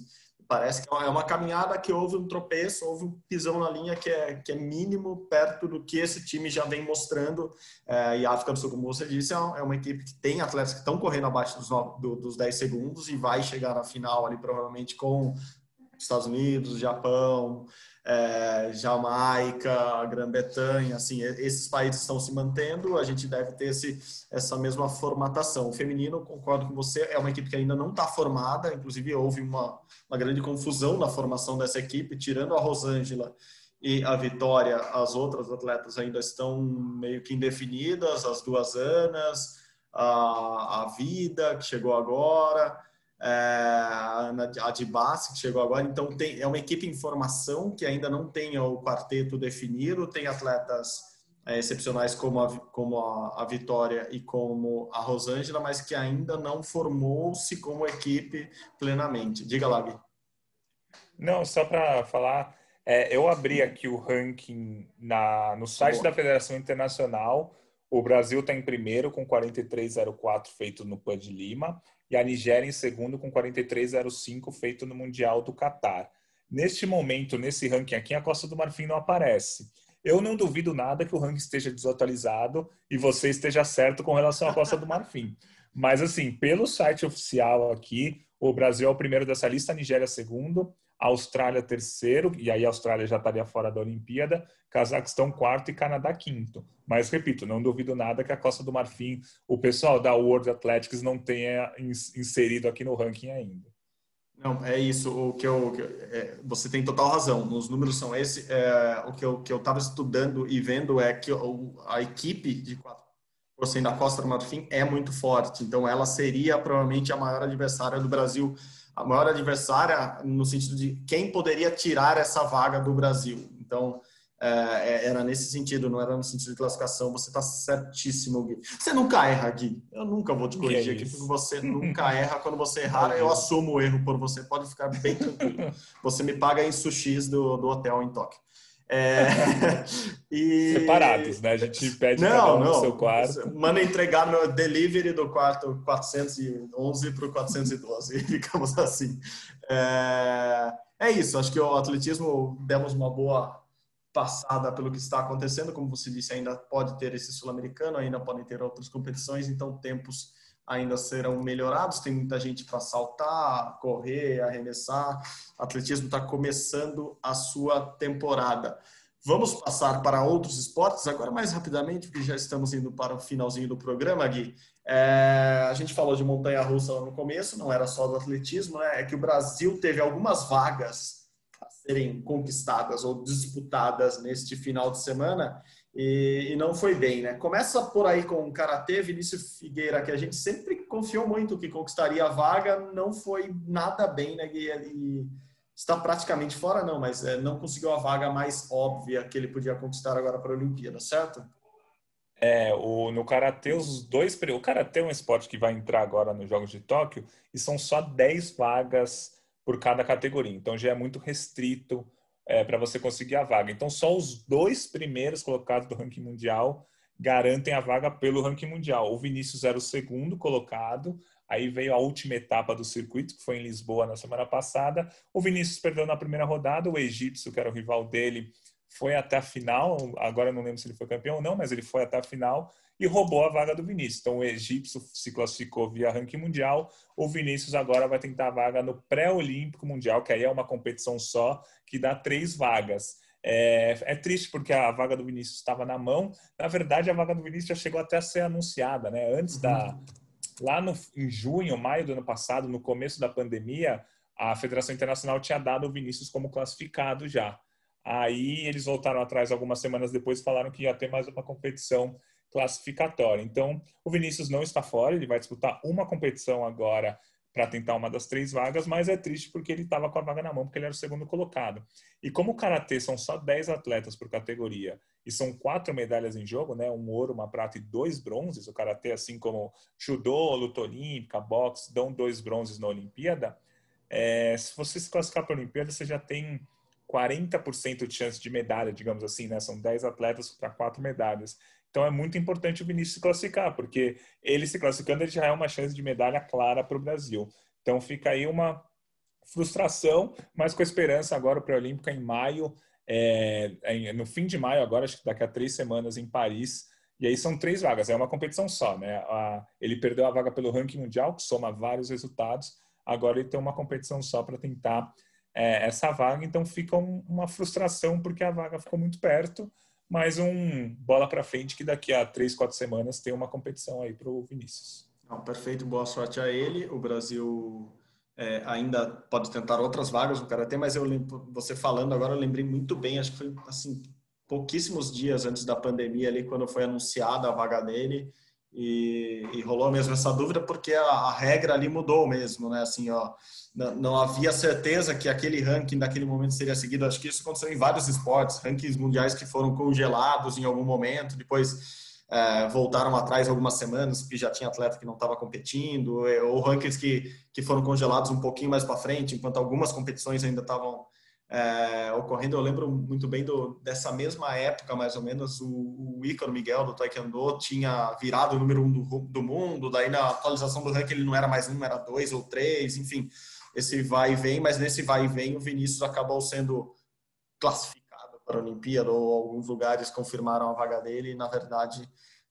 Parece que é uma caminhada que houve um tropeço, houve um pisão na linha que é, que é mínimo perto do que esse time já vem mostrando. É, e a África do Sul, como você disse, é uma equipe que tem atletas que estão correndo abaixo dos, do, dos dez segundos e vai chegar na final ali provavelmente com Estados Unidos, Japão, é, Jamaica, Grã-Bretanha. Assim, esses países estão se mantendo, a gente deve ter esse, essa mesma formatação. O feminino, concordo com você, é uma equipe que ainda não está formada, inclusive houve uma, uma grande confusão na formação dessa equipe, tirando a Rosângela e a Vitória, as outras atletas ainda estão meio que indefinidas, as duas Anas, a, a Vida, que chegou agora, É, a de Bassi, que chegou agora. Então tem, é uma equipe em formação que ainda não tem o quarteto definido, tem atletas é, excepcionais como, a, como a, a Vitória e como a Rosângela, mas que ainda não formou-se como equipe plenamente. Diga lá, Gui. Não, só para falar, é, eu abri aqui o ranking na, no site Boa. da Federação Internacional. O Brasil está em primeiro com quarenta e três zero quatro feito no P A D de Lima e a Nigéria em segundo com quarenta e três zero cinco feito no Mundial do Catar. Neste momento, nesse ranking aqui, a Costa do Marfim não aparece. Eu não duvido nada que o ranking esteja desatualizado e você esteja certo com relação à Costa do Marfim. Mas assim, pelo site oficial aqui, o Brasil é o primeiro dessa lista, a Nigéria é segundo, a Austrália terceiro, e aí a Austrália já estaria fora da Olimpíada, Cazaquistão quarto e Canadá quinto. Mas, repito, não duvido nada que a Costa do Marfim, o pessoal da World Athletics não tenha inserido aqui no ranking ainda. Não, é isso. O que eu, é, você tem total razão. Os números são esses. É, o que eu que eu estava estudando e vendo é que a equipe de quatro por cento da Costa do Marfim é muito forte. Então, ela seria provavelmente a maior adversária do Brasil, a maior adversária no sentido de quem poderia tirar essa vaga do Brasil. Então, é, era nesse sentido, não era no sentido de classificação. Você está certíssimo, Gui. Você nunca erra, Gui. Eu nunca vou te corrigir aqui, porque você nunca erra. Quando você errar, eu assumo o erro por você. Pode ficar bem tranquilo. Você me paga em sushis do, do hotel em Tóquio. É... e... Separados, né? A gente pede não, cada um não. no seu quarto. Manda entregar meu delivery do quarto quatrocentos e onze para o quatrocentos e doze e ficamos assim. É... é isso, acho que o atletismo demos uma boa passada pelo que está acontecendo. Como você disse, ainda pode ter esse sul-americano, ainda podem ter outras competições, então tempos ainda serão melhorados. Tem muita gente para saltar, correr, arremessar. O atletismo está começando a sua temporada. Vamos passar para outros esportes agora mais rapidamente, porque já estamos indo para o finalzinho do programa, Gui. É, a gente falou de montanha-russa lá no começo, não era só do atletismo, né? É que o Brasil teve algumas vagas a serem conquistadas ou disputadas neste final de semana e, e não foi bem, né? Começa por aí com o karatê, Vinícius Figueira, que a gente sempre confiou muito que conquistaria a vaga, não foi nada bem, né, Gui? E, está praticamente fora, não, mas é, não conseguiu a vaga mais óbvia que ele podia conquistar agora para a Olimpíada, certo? É, o, no karatê, os dois... O karatê é um esporte que vai entrar agora nos Jogos de Tóquio e são só dez vagas por cada categoria. Então já é muito restrito é, para você conseguir a vaga. Então só os dois primeiros colocados do ranking mundial garantem a vaga pelo ranking mundial. O Vinícius era o segundo colocado. Aí veio a última etapa do circuito, que foi em Lisboa na semana passada. O Vinícius perdeu na primeira rodada, o egípcio, que era o rival dele, foi até a final. Agora eu não lembro se ele foi campeão ou não, mas ele foi até a final e roubou a vaga do Vinícius. Então o egípcio se classificou via ranking mundial. O Vinícius agora vai tentar a vaga no pré-olímpico mundial, que aí é uma competição só, que dá três vagas. É, é triste porque a vaga do Vinícius estava na mão. Na verdade, a vaga do Vinícius já chegou até a ser anunciada, né? Antes da... Lá no, em junho, maio do ano passado, no começo da pandemia, a Federação Internacional tinha dado o Vinícius como classificado já. Aí eles voltaram atrás algumas semanas depois e falaram que ia ter mais uma competição classificatória. Então, o Vinícius não está fora, ele vai disputar uma competição agora para tentar uma das três vagas, mas é triste porque ele estava com a vaga na mão, porque ele era o segundo colocado. E como o karatê são só dez atletas por categoria e são quatro medalhas em jogo, né? Um ouro, uma prata e dois bronzes, o karatê, assim como judô, luta olímpica, boxe, dão dois bronzes na Olimpíada, é, se você se classificar para a Olimpíada, você já tem quarenta por cento de chance de medalha, digamos assim, né? São dez atletas para quatro medalhas. Então é muito importante o Vinícius se classificar, porque ele se classificando ele já é uma chance de medalha clara para o Brasil. Então fica aí uma frustração, mas com a esperança agora o pré-olímpico em maio, é, no fim de maio agora, acho que daqui a três semanas em Paris, e aí são três vagas, é uma competição só, né? A, ele perdeu a vaga pelo ranking mundial, que soma vários resultados, agora ele tem uma competição só para tentar é, essa vaga, então fica um, uma frustração porque a vaga ficou muito perto. Mais um bola para frente que daqui a três, quatro semanas tem uma competição aí para o Vinícius. Não, perfeito, boa sorte a ele. O Brasil é, ainda pode tentar outras vagas no karatê, mas eu lembro, você falando agora, eu lembrei muito bem, acho que foi assim, pouquíssimos dias antes da pandemia ali, quando foi anunciada a vaga dele e, e rolou mesmo essa dúvida, porque a, a regra ali mudou mesmo, né? Assim, ó, não, não havia certeza que aquele ranking naquele momento seria seguido. Acho que isso aconteceu em vários esportes, rankings mundiais que foram congelados em algum momento, depois é, voltaram atrás algumas semanas, que já tinha atleta que não estava competindo, ou rankings que, que foram congelados um pouquinho mais para frente, enquanto algumas competições ainda estavam é, ocorrendo. Eu lembro muito bem do, dessa mesma época, mais ou menos, o, o Ícaro Miguel, do Taekwondo, tinha virado o número um do, do mundo, daí na atualização do ranking ele não era mais um, era dois ou três, enfim... Esse vai e vem, mas nesse vai e vem o Vinícius acabou sendo classificado para a Olimpíada, ou alguns lugares confirmaram a vaga dele e, na verdade,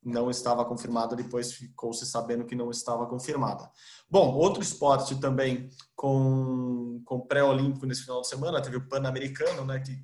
não estava confirmada. Depois ficou-se sabendo que não estava confirmada. Bom, outro esporte também com, com pré-olímpico nesse final de semana, teve o Pan-Americano, né, que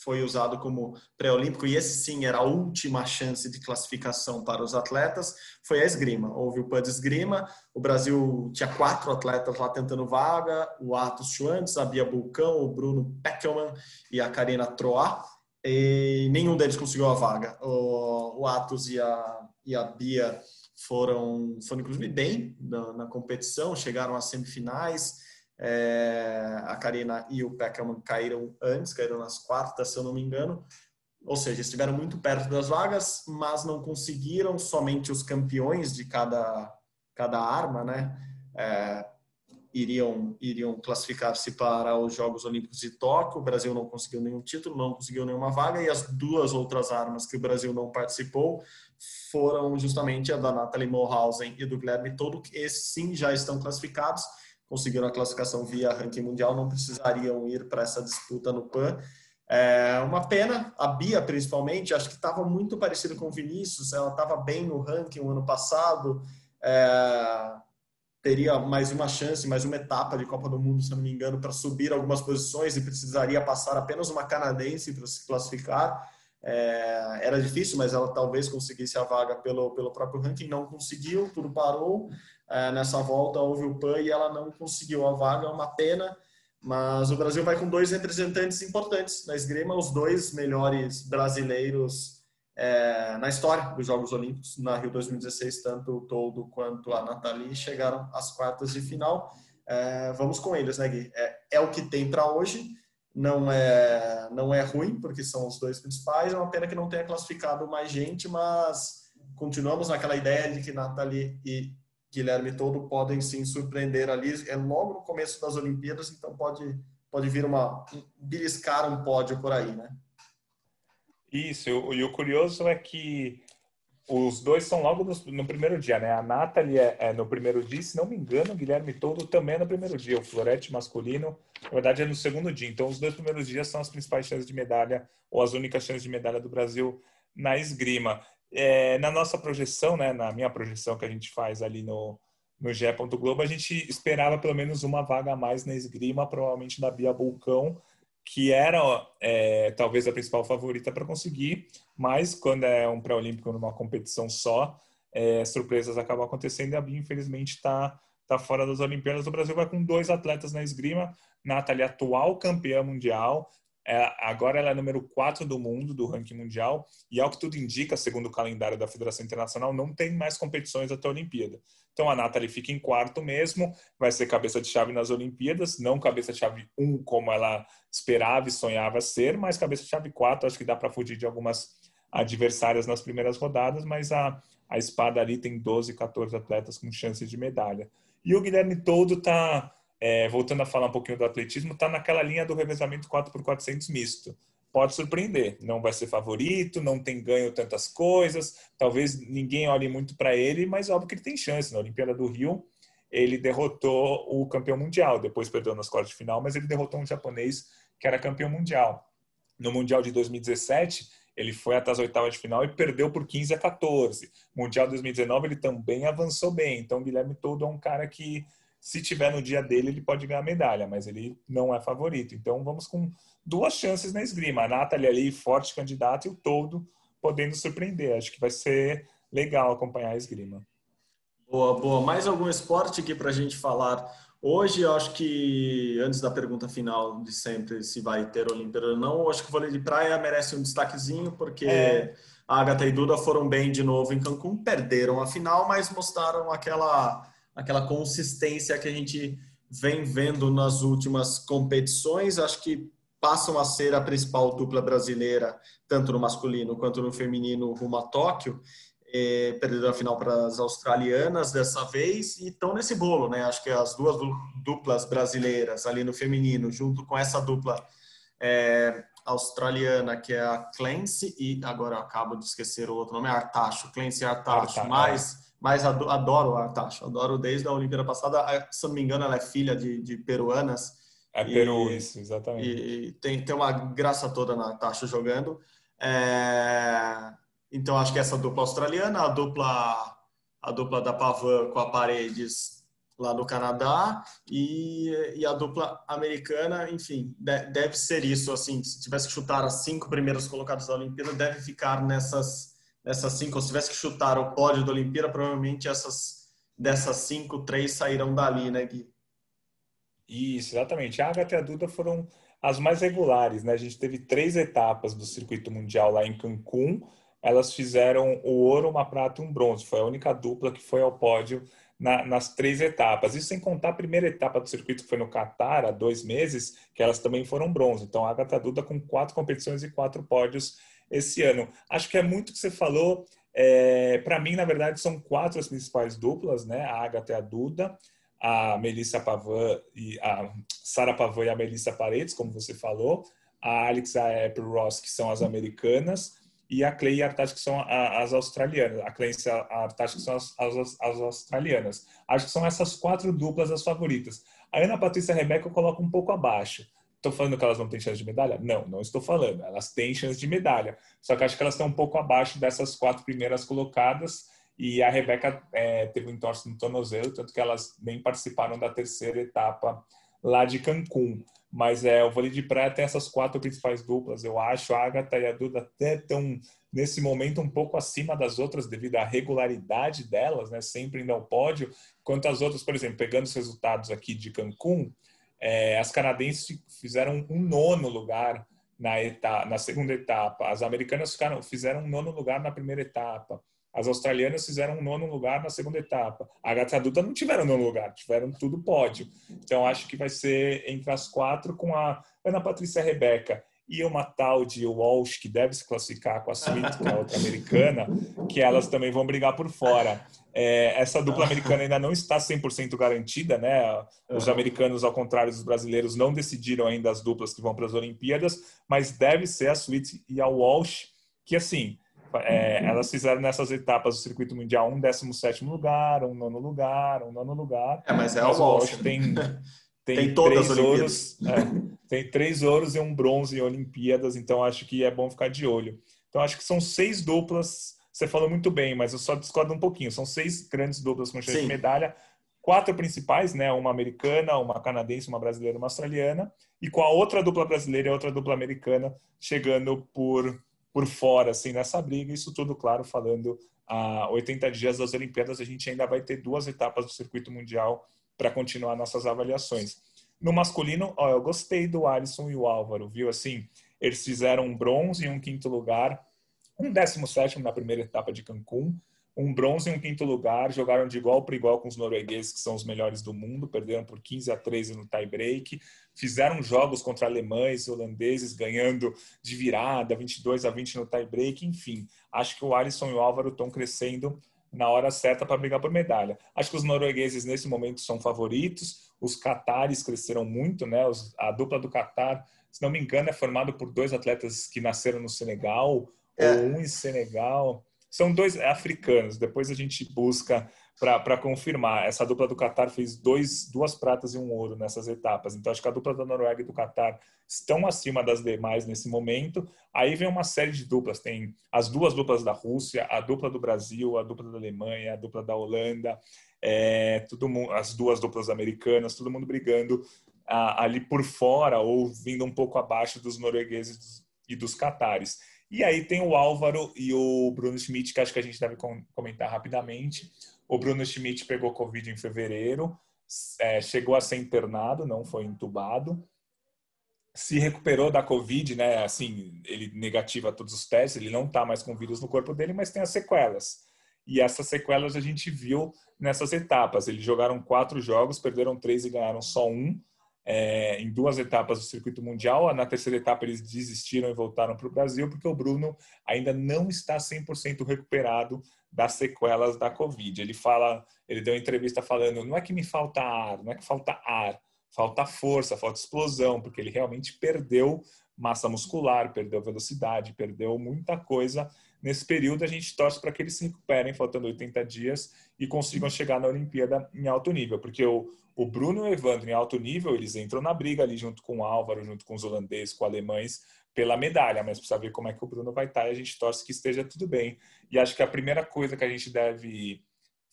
foi usado como pré-olímpico, e esse sim era a última chance de classificação para os atletas, foi a esgrima. Houve o Pan de esgrima, o Brasil tinha quatro atletas lá tentando vaga, o Atos Schwantz, a Bia Bulcão, o Bruno Peckelman e a Karina Troá, e nenhum deles conseguiu a vaga. O, o Atos e a, e a Bia foram, foram inclusive bem na, na competição, chegaram às semifinais. É, a Karina e o Peckerman caíram antes, caíram nas quartas, se eu não me engano. Ou seja, estiveram muito perto das vagas, mas não conseguiram. Somente os campeões de cada, cada arma, né, é, iriam, iriam classificar-se para os Jogos Olímpicos de Tóquio. O Brasil não conseguiu nenhum título, não conseguiu nenhuma vaga. E as duas outras armas que o Brasil não participou foram justamente a da Nathalie Mohausen e do Guilherme Toldo, que esses sim já estão classificados. Conseguiram a classificação via ranking mundial, não precisariam ir para essa disputa no Pan. É uma pena, a Bia principalmente, acho que estava muito parecido com o Vinícius, ela estava bem no ranking o ano passado, é, teria mais uma chance, mais uma etapa de Copa do Mundo, se não me engano, para subir algumas posições e precisaria passar apenas uma canadense para se classificar. É, era difícil, mas ela talvez conseguisse a vaga pelo, pelo próprio ranking, não conseguiu, tudo parou. É, nessa volta houve o P A N e ela não conseguiu a vaga, é uma pena. Mas o Brasil vai com dois representantes importantes na esgrima, os dois melhores brasileiros é, na história dos Jogos Olímpicos. Na Rio dois mil e dezesseis, tanto o Toldo quanto a Nathalie chegaram às quartas de final. É, vamos com eles, né, Gui? É, é o que tem para hoje. Não é, não é ruim, porque são os dois principais. É uma pena que não tenha classificado mais gente, mas continuamos naquela ideia de que Nathalie e Guilherme Toldo podem sim surpreender ali, é logo no começo das Olimpíadas, então pode, pode vir uma, beliscar um pódio por aí, né? Isso, e o curioso é que os dois são logo no primeiro dia, né? A Nathalie é, é no primeiro dia, se não me engano, o Guilherme Toldo também é no primeiro dia, o florete masculino, na verdade é no segundo dia, então os dois primeiros dias são as principais chances de medalha, ou as únicas chances de medalha do Brasil na esgrima. É, na nossa projeção, né, na minha projeção que a gente faz ali no, no G E. Globo, a gente esperava pelo menos uma vaga a mais na esgrima, provavelmente da Bia Bulcão, que era é, talvez a principal favorita para conseguir, mas quando é um pré-olímpico numa competição só, é, surpresas acabam acontecendo e a Bia infelizmente está tá fora das Olimpíadas. O Brasil vai com dois atletas na esgrima, Nathalie, atual campeã mundial. É, agora ela é número quatro do mundo, do ranking mundial, e ao que tudo indica, segundo o calendário da Federação Internacional, não tem mais competições até a Olimpíada. Então a Nathalie fica em quarto mesmo, vai ser cabeça de chave nas Olimpíadas, não cabeça de chave um como ela esperava e sonhava ser, mas cabeça de chave quatro, acho que dá para fugir de algumas adversárias nas primeiras rodadas, mas a, a espada ali tem doze, quatorze atletas com chance de medalha. E o Guilherme Toldo está... É, voltando a falar um pouquinho do atletismo, está naquela linha do revezamento quatro por quatrocentos misto. Pode surpreender, não vai ser favorito, não tem ganho tantas coisas, talvez ninguém olhe muito para ele, mas óbvio que ele tem chance. Na Olimpíada do Rio, ele derrotou o campeão mundial, depois perdeu nas quartas de final, mas ele derrotou um japonês que era campeão mundial. No Mundial de dois mil e dezessete, ele foi até as oitavas de final e perdeu por quinze a quatorze. Mundial de dois mil e dezenove, ele também avançou bem. Então, o Guilherme Toldo é um cara que, se tiver no dia dele, ele pode ganhar medalha, mas ele não é favorito. Então, vamos com duas chances na esgrima. A Nathalie ali, forte candidata, e o Toldo podendo surpreender. Acho que vai ser legal acompanhar a esgrima. Boa, boa. Mais algum esporte aqui para a gente falar hoje? Eu acho que, antes da pergunta final de sempre, se vai ter Olimpíada ou não, eu acho que o vôlei de praia merece um destaquezinho, porque... É... A Agatha e Duda foram bem de novo em Cancún, perderam a final, mas mostraram aquela... aquela consistência que a gente vem vendo nas últimas competições. Acho que passam a ser a principal dupla brasileira, tanto no masculino quanto no feminino, rumo a Tóquio. É, perderam a final para as australianas dessa vez e estão nesse bolo, né? Acho que as duas duplas brasileiras ali no feminino, junto com essa dupla é, australiana, que é a Clancy, e agora eu acabo de esquecer o outro nome, é Artax, Clancy Artax, mais... Mas adoro a Artax, adoro desde a Olimpíada passada. Se não me engano, ela é filha de, de peruanas. É peru, isso, exatamente. E tem, tem uma graça toda na Artax jogando. É, então, acho que essa dupla australiana, a dupla, a dupla da Pavan com a Paredes lá do Canadá e, e a dupla americana, enfim, de, deve ser isso. Assim, se tivesse que chutar as cinco primeiras colocadas da Olimpíada, deve ficar nessas... Essas cinco, se tivesse que chutar o pódio da Olimpíada, provavelmente essas, dessas cinco, três sairão dali, né, Gui? Isso, exatamente. A Agatha e a Duda foram as mais regulares, né? A gente teve três etapas do circuito mundial lá em Cancún. Elas fizeram o ouro, uma prata e um bronze. Foi a única dupla que foi ao pódio na, nas três etapas. Isso sem contar a primeira etapa do circuito, que foi no Catar, há dois meses, que elas também foram bronze. Então, a Agatha e a Duda com quatro competições e quatro pódios esse ano. Acho que é muito o que você falou. É, para mim, na verdade, são quatro as principais duplas, né? A Agatha e a Duda, a Melissa Pavan e a Sara Pavan e a Melissa Paredes, como você falou, a Alex e a April Ross, que são as americanas, e a Clay e a Artax, que são a, as australianas. A Clay e a Artax, que são as, as, as australianas. Acho que são essas quatro duplas as favoritas. A Ana Patrícia e a Rebeca eu coloco um pouco abaixo. Estou falando que elas não têm chance de medalha? Não, não estou falando. Elas têm chance de medalha. Só que acho que elas estão um pouco abaixo dessas quatro primeiras colocadas. E a Rebeca é, teve um entorse no tornozelo, tanto que elas nem participaram da terceira etapa lá de Cancún. Mas é, o vôlei de praia tem essas quatro principais duplas, eu acho. A Agatha e a Duda até estão, nesse momento, um pouco acima das outras, devido à regularidade delas, né? Sempre indo ao pódio. Enquanto as outras, por exemplo, pegando os resultados aqui de Cancún, é, as canadenses fizeram um nono lugar na, etapa, na segunda etapa. As americanas ficaram, fizeram um nono lugar na primeira etapa. As australianas fizeram um nono lugar na segunda etapa. A Agatha e a Duda não tiveram nono lugar, tiveram tudo pódio. Então, acho que vai ser entre as quatro com a Ana Patrícia, a Rebeca e uma tal de Walsh, que deve se classificar com a Smith, que é outra americana, que elas também vão brigar por fora. É, essa dupla americana ainda não está cem por cento garantida, né? Os americanos, ao contrário dos brasileiros, não decidiram ainda as duplas que vão para as Olimpíadas, mas deve ser a Smith e a Walsh, que assim... É, elas fizeram nessas etapas do circuito mundial um décimo sétimo lugar, um nono lugar, um nono lugar. É, mas é o Walsh. Tem, tem, tem todas as Olimpíadas. É, tem três ouros e um bronze em Olimpíadas, então acho que é bom ficar de olho. Então acho que são seis duplas, você falou muito bem, mas eu só discordo um pouquinho. São seis grandes duplas com chance de medalha, quatro principais, né? Uma americana, uma canadense, uma brasileira, uma australiana, e com a outra dupla brasileira e a outra dupla americana chegando por... por fora, assim, nessa briga. Isso tudo, claro, falando a oitenta dias das Olimpíadas, a gente ainda vai ter duas etapas do circuito mundial para continuar nossas avaliações. No masculino, ó, eu gostei do Alisson e o Álvaro, viu? Assim, eles fizeram um bronze e um quinto lugar, um décimo sétimo na primeira etapa de Cancún, um bronze e um quinto lugar, jogaram de igual para igual com os noruegueses, que são os melhores do mundo, perderam por quinze a treze no tie-break, fizeram jogos contra alemães e holandeses, ganhando de virada, vinte e dois a vinte no tie-break, enfim. Acho que o Alisson e o Álvaro estão crescendo na hora certa para brigar por medalha. Acho que os noruegueses, nesse momento, são favoritos, os catares cresceram muito, né? Os, a dupla do Catar, se não me engano, é formada por dois atletas que nasceram no Senegal, é. ou um em Senegal... São dois africanos, depois a gente busca para confirmar. Essa dupla do Catar fez dois, duas pratas e um ouro nessas etapas. Então, acho que a dupla da Noruega e do Catar estão acima das demais nesse momento. Aí vem uma série de duplas. Tem as duas duplas da Rússia, a dupla do Brasil, a dupla da Alemanha, a dupla da Holanda, é, todo mundo, as duas duplas americanas, todo mundo brigando ah, ali por fora ou vindo um pouco abaixo dos noruegueses e dos catares. E aí tem o Álvaro e o Bruno Schmidt, que acho que a gente deve comentar rapidamente. O Bruno Schmidt pegou Covid em fevereiro, é, chegou a ser internado, não foi entubado. Se recuperou da Covid, né? Assim, ele negativa todos os testes, ele não está mais com vírus no corpo dele, mas tem as sequelas. E essas sequelas a gente viu nessas etapas. Eles jogaram quatro jogos, perderam três e ganharam só um. É, em duas etapas do circuito mundial. Na terceira etapa eles desistiram e voltaram para o Brasil, porque o Bruno ainda não está cem por cento recuperado das sequelas da Covid. Ele fala, ele deu uma entrevista falando, não é que me falta ar, não é que falta ar, falta força, falta explosão, porque ele realmente perdeu massa muscular, perdeu velocidade, perdeu muita coisa. Nesse período, a gente torce para que eles se recuperem, faltando oitenta dias, e consigam chegar na Olimpíada em alto nível. Porque o, o Bruno e o Evandro, em alto nível, eles entram na briga ali junto com o Álvaro, junto com os holandeses, com os alemães, pela medalha. Mas precisa ver como é que o Bruno vai estar, e a gente torce que esteja tudo bem. E acho que a primeira coisa que a gente deve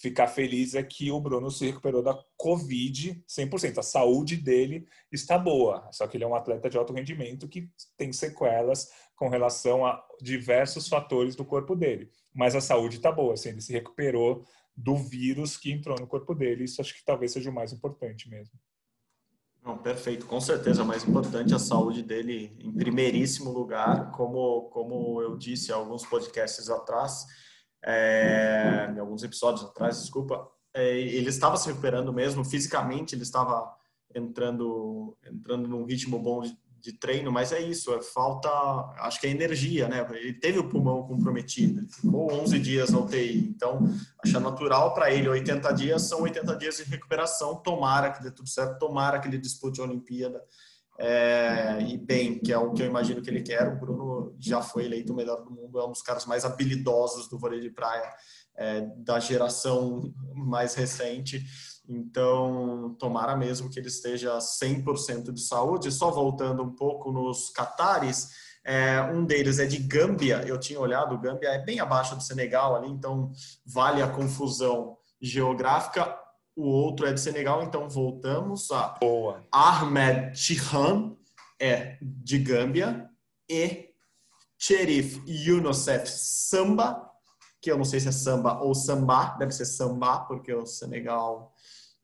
ficar feliz é que o Bruno se recuperou da Covid cem por cento. A saúde dele está boa, só que ele é um atleta de alto rendimento que tem sequelas com relação a diversos fatores do corpo dele. Mas a saúde está boa, assim, ele se recuperou do vírus que entrou no corpo dele. Isso acho que talvez seja o mais importante mesmo. Não, perfeito, com certeza. O mais importante, a saúde dele em primeiríssimo lugar, como, como eu disse há alguns podcasts atrás, É, em alguns episódios atrás, desculpa, é, ele estava se recuperando mesmo, fisicamente ele estava entrando, entrando num ritmo bom de, de treino, mas é isso, é falta, acho que é energia, né? Ele teve o pulmão comprometido, ele ficou onze dias na U T I, então acho natural para ele, oitenta dias são oitenta dias de recuperação, tomara que dê tudo certo, tomara que ele dispute a Olimpíada É, e bem, que é o que eu imagino que ele quer. O Bruno já foi eleito o melhor do mundo, é um dos caras mais habilidosos do vôlei de praia, é, da geração mais recente. Então, tomara mesmo que ele esteja cem por cento de saúde. Só voltando um pouco nos catares, é, um deles é de Gâmbia. Eu tinha olhado, o Gâmbia é bem abaixo do Senegal ali, então vale a confusão geográfica. O outro é de Senegal, então voltamos a Boa. Ahmed Tihan é de Gâmbia e Cherif Yunussef Samba, que eu não sei se é samba ou samba, deve ser samba, porque o Senegal,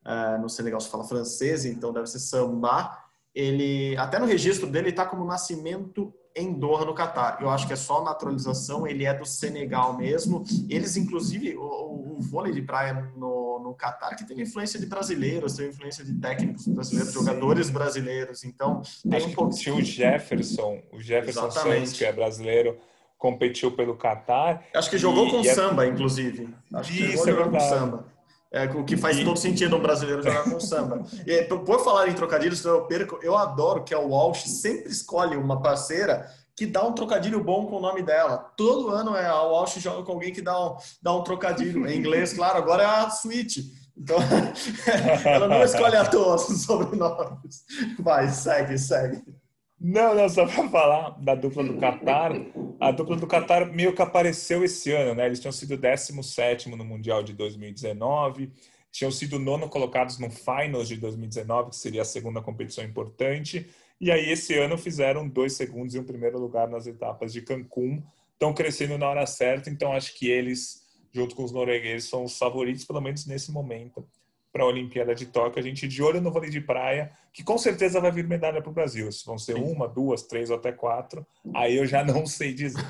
é, no Senegal se fala francês, então deve ser samba. Ele, até no registro dele, está como nascimento em Doha, no Catar. Eu acho que é só naturalização, ele é do Senegal mesmo. Eles, inclusive, o, o vôlei de praia no, no Catar, que tem influência de brasileiros, tem influência de técnicos brasileiros, Sim. jogadores brasileiros, então tem acho um pouquinho... o Jefferson, o Jefferson Santos, que é brasileiro, competiu pelo Catar. Acho que jogou e, com e samba, é... inclusive. Acho que Isso, jogou é com samba. É, o que faz todo sentido um brasileiro jogar com samba. E, por falar em trocadilhos, eu perco. Eu adoro que a Walsh sempre escolhe uma parceira que dá um trocadilho bom com o nome dela. Todo ano é a Walsh joga com alguém que dá um, dá um trocadilho. Em inglês, claro, agora é a Switch. Então, ela não escolhe à toa sobrenomes. Vai, segue, segue. Não, não, só para falar da dupla do Catar. A dupla do Catar meio que apareceu esse ano, né? Eles tinham sido décimo sétimo no Mundial de dois mil e dezenove, tinham sido nono colocados no Finals de dois mil e dezenove, que seria a segunda competição importante, e aí esse ano fizeram dois segundos e um primeiro lugar nas etapas de Cancún, estão crescendo na hora certa, então acho que eles, junto com os noruegueses, são os favoritos, pelo menos nesse momento, para a Olimpíada de Tóquio. A gente de olho no vôlei de praia, que com certeza vai vir medalha para o Brasil. Se vão ser uma, duas, três ou até quatro, aí eu já não sei dizer.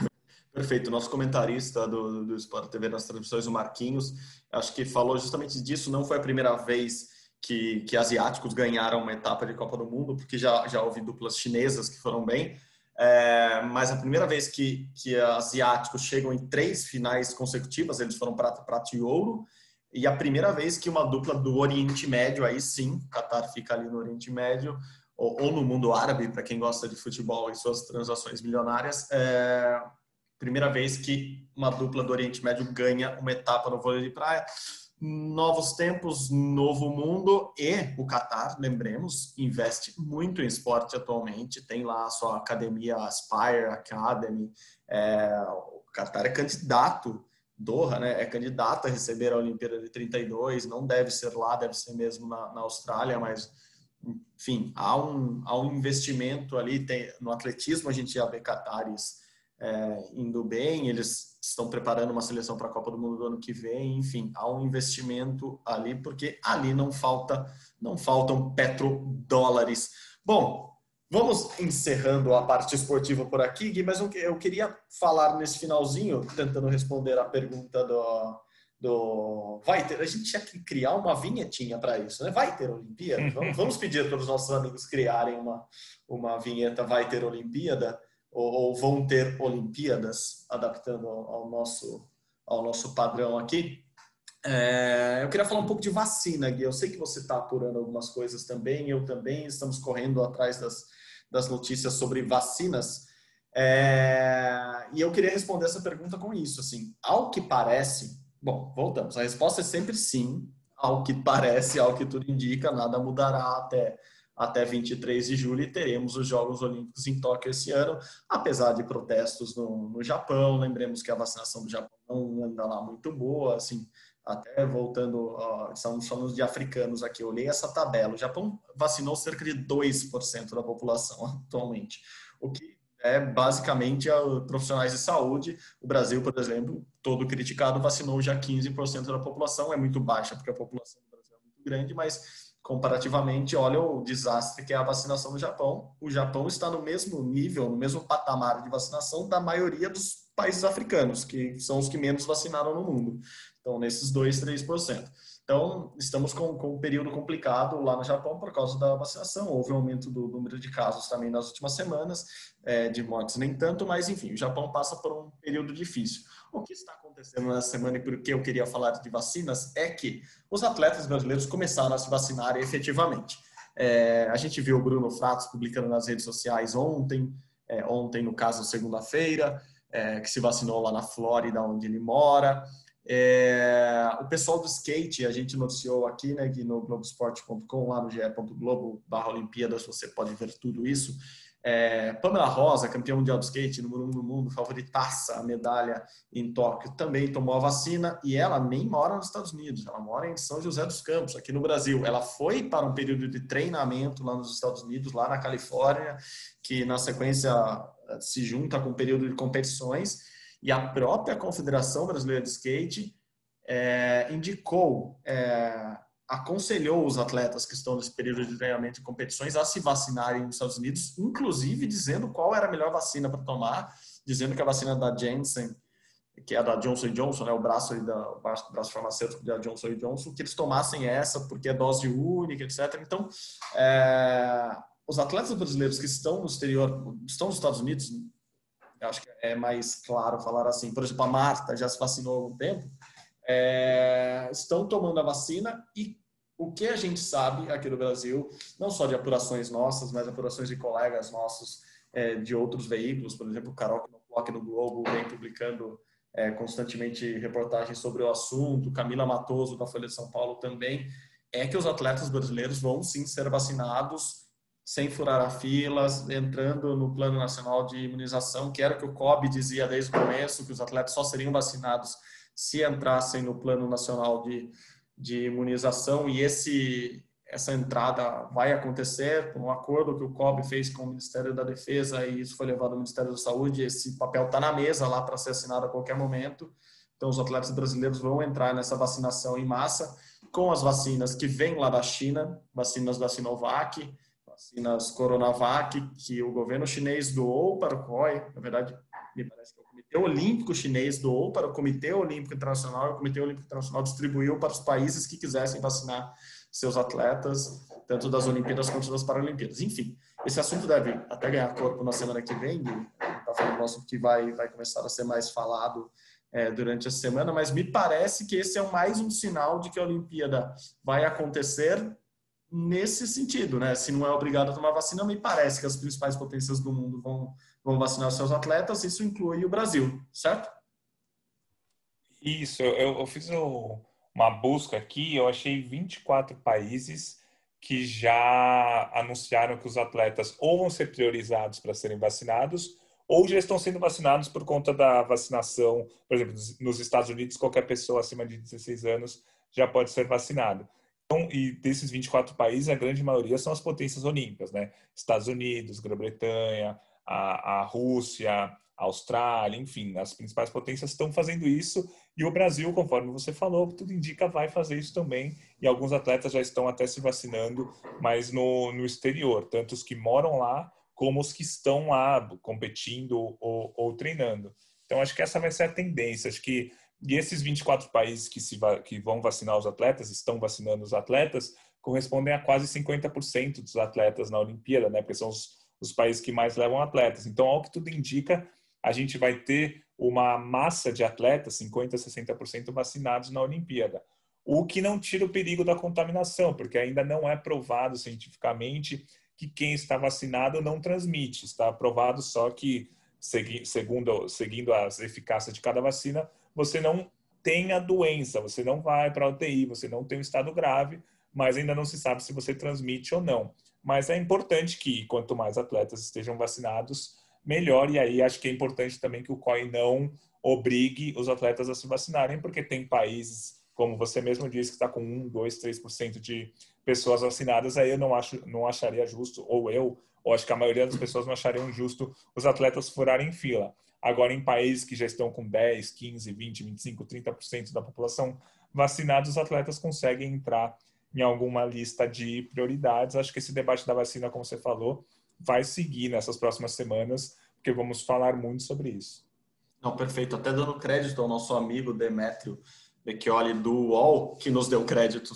Perfeito. Nosso comentarista do, do Sport T V nas transmissões, o Marquinhos, acho que falou justamente disso. Não foi a primeira vez que, que asiáticos ganharam uma etapa de Copa do Mundo, porque já, já houve duplas chinesas que foram bem. É, mas a primeira vez que, que asiáticos chegam em três finais consecutivas, eles foram prata, prata e ouro. E a primeira vez que uma dupla do Oriente Médio, aí sim, o Catar fica ali no Oriente Médio, ou, ou no mundo árabe, para quem gosta de futebol e suas transações milionárias, é primeira vez que uma dupla do Oriente Médio ganha uma etapa no vôlei de praia. Novos tempos, novo mundo, e o Catar, lembremos, investe muito em esporte atualmente, tem lá a sua academia, a Aspire Academy, é, o Catar é candidato Doha, né, é candidata a receber a Olimpíada de trinta e dois, não deve ser lá, deve ser mesmo na, na Austrália, mas, enfim, há um, há um investimento ali, tem, no atletismo a gente já vê catares é, indo bem, eles estão preparando uma seleção para a Copa do Mundo do ano que vem, enfim, há um investimento ali, porque ali não, falta, não faltam petrodólares. Bom, vamos encerrando a parte esportiva por aqui, Gui, mas eu queria falar nesse finalzinho, tentando responder a pergunta do... do... Vai ter... A gente tinha que criar uma vinhetinha para isso, né? Vai ter Olimpíada? Vamos, vamos pedir para os nossos amigos criarem uma, uma vinheta Vai ter Olimpíada? Ou, ou vão ter Olimpíadas? Adaptando ao nosso, ao nosso padrão aqui. É, eu queria falar um pouco de vacina, Gui. Eu sei que você está apurando algumas coisas também, eu também, estamos correndo atrás das, das notícias sobre vacinas. É, e eu queria responder essa pergunta com isso, assim, ao que parece, bom, voltamos, a resposta é sempre sim, ao que parece, ao que tudo indica, nada mudará até, até vinte e três de julho e teremos os Jogos Olímpicos em Tóquio esse ano, apesar de protestos no, no Japão. Lembremos que a vacinação do Japão não anda lá muito boa, assim. Até voltando, estamos falando de africanos aqui, eu olhei essa tabela. O Japão vacinou cerca de dois por cento da população atualmente, o que é basicamente profissionais de saúde. O Brasil, por exemplo, todo criticado, vacinou já quinze por cento da população. É muito baixa, porque a população do Brasil é muito grande, mas comparativamente, olha o desastre que é a vacinação no Japão. O Japão está no mesmo nível, no mesmo patamar de vacinação da maioria dos países africanos, que são os que menos vacinaram no mundo. Então, nesses dois, três por cento. Então, estamos com, com um período complicado lá no Japão por causa da vacinação. Houve um aumento do número de casos também nas últimas semanas, é, de mortes nem tanto, mas enfim, o Japão passa por um período difícil. O que está acontecendo nessa semana e por que eu queria falar de vacinas é que os atletas brasileiros começaram a se vacinar efetivamente. É, a gente viu o Bruno Fratos publicando nas redes sociais ontem, é, ontem no caso segunda-feira, é, que se vacinou lá na Flórida, onde ele mora. É, o pessoal do skate, a gente noticiou aqui, né, que no globo esporte ponto com, lá no ge ponto globo barra Olimpíadas, você pode ver tudo isso. É, Pamela Rosa, campeã mundial de skate, número um do mundo, favoritaça a medalha em Tóquio, também tomou a vacina, e ela nem mora nos Estados Unidos, ela mora em São José dos Campos, aqui no Brasil. Ela foi para um período de treinamento lá nos Estados Unidos, lá na Califórnia, que na sequência se junta com o período de competições, e a própria Confederação Brasileira de Skate é, indicou... É, aconselhou os atletas que estão nesse período de treinamento e competições a se vacinarem nos Estados Unidos, inclusive dizendo qual era a melhor vacina para tomar, dizendo que a vacina da Janssen, que é a da Johnson and Johnson, né, o braço, da, o braço farmacêutico da Johnson and Johnson, que eles tomassem essa porque é dose única, etcétera. Então, é, os atletas brasileiros que estão no exterior, estão nos Estados Unidos, eu acho que é mais claro falar assim, por exemplo, a Marta já se vacinou há algum tempo, é, estão tomando a vacina e o que a gente sabe aqui no Brasil, não só de apurações nossas, mas apurações de colegas nossos é, de outros veículos, por exemplo, o Carol que não coloca no Globo, vem publicando é, constantemente reportagens sobre o assunto, Camila Matoso da Folha de São Paulo também, é que os atletas brasileiros vão sim ser vacinados sem furar a fila, entrando no Plano Nacional de Imunização, que era o que o C O B dizia desde o começo, que os atletas só seriam vacinados se entrassem no Plano Nacional de de imunização, e esse, essa entrada vai acontecer por um acordo que o C O B fez com o Ministério da Defesa, e isso foi levado ao Ministério da Saúde, esse papel está na mesa lá para ser assinado a qualquer momento. Então os atletas brasileiros vão entrar nessa vacinação em massa com as vacinas que vêm lá da China, vacinas da Sinovac, vacinas Coronavac, que o governo chinês doou para o C O I, na verdade me parece que é o Comitê Olímpico Chinês doou para o Comitê Olímpico Internacional, e o Comitê Olímpico Internacional distribuiu para os países que quisessem vacinar seus atletas, tanto das Olimpíadas quanto das Paralimpíadas. Enfim, esse assunto deve até ganhar corpo na semana que vem, está falando nosso que vai, vai começar a ser mais falado é, durante a semana, mas me parece que esse é mais um sinal de que a Olimpíada vai acontecer nesse sentido, né? Se não é obrigado a tomar vacina, me parece que as principais potências do mundo vão vão vacinar seus atletas, isso inclui o Brasil, certo? Isso, eu, eu fiz um, uma busca aqui, eu achei vinte e quatro países que já anunciaram que os atletas ou vão ser priorizados para serem vacinados, ou já estão sendo vacinados por conta da vacinação. Por exemplo, nos Estados Unidos, qualquer pessoa acima de dezesseis anos já pode ser vacinado. Então, e desses vinte e quatro países, a grande maioria são as potências olímpicas, né? Estados Unidos, Grã-Bretanha, a Rússia, a Austrália, enfim, as principais potências estão fazendo isso, e o Brasil, conforme você falou, tudo indica, vai fazer isso também, e alguns atletas já estão até se vacinando, mas no, no exterior, tanto os que moram lá, como os que estão lá competindo ou, ou treinando. Então, acho que essa vai ser a tendência, acho que e esses vinte e quatro países que, se, que vão vacinar os atletas, estão vacinando os atletas, correspondem a quase cinquenta por cento dos atletas na Olimpíada, né, porque são os os países que mais levam atletas. Então, ao que tudo indica, a gente vai ter uma massa de atletas, cinquenta por cento a sessenta por cento vacinados na Olimpíada. O que não tira o perigo da contaminação, porque ainda não é provado cientificamente que quem está vacinado não transmite. Está provado só que, segundo, seguindo as eficácias de cada vacina, você não tem a doença, você não vai para a U T I, você não tem um estado grave, mas ainda não se sabe se você transmite ou não. Mas é importante que quanto mais atletas estejam vacinados, melhor. E aí acho que é importante também que o C O I não obrigue os atletas a se vacinarem, porque tem países, como você mesmo disse, que está com um, dois, três por cento de pessoas vacinadas. Aí eu não, acho, não acharia justo, ou eu, ou acho que a maioria das pessoas não achariam justo os atletas furarem fila. Agora, em países que já estão com dez, quinze, vinte, vinte e cinco, trinta por cento da população vacinada, os atletas conseguem entrar em alguma lista de prioridades. Acho que esse debate da vacina, como você falou, vai seguir nessas próximas semanas, porque vamos falar muito sobre isso. Não, perfeito. Até dando crédito ao nosso amigo Demétrio Becchioli do U O L, que nos deu crédito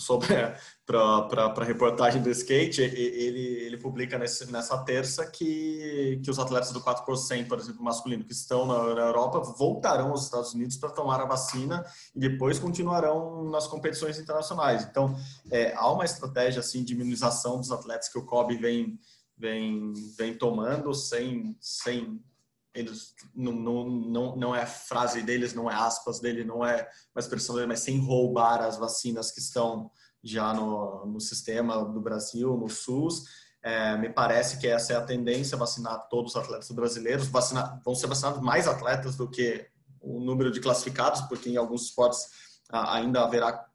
para a reportagem do skate, ele, ele publica nesse, nessa terça que, que os atletas do quatro por cento, por exemplo, masculino, que estão na, na Europa, voltarão aos Estados Unidos para tomar a vacina e depois continuarão nas competições internacionais. Então, é, há uma estratégia assim, de imunização dos atletas que o C O B vem, vem, vem tomando sem... sem eles, não, não, não é a frase deles, não é aspas dele, não é uma expressão dele, mas sem roubar as vacinas que estão já no, no sistema do Brasil, no SUS. É, me parece que essa é a tendência, vacinar todos os atletas brasileiros. Vacinar, vão ser vacinados mais atletas do que o número de classificados, porque em alguns esportes ainda haverá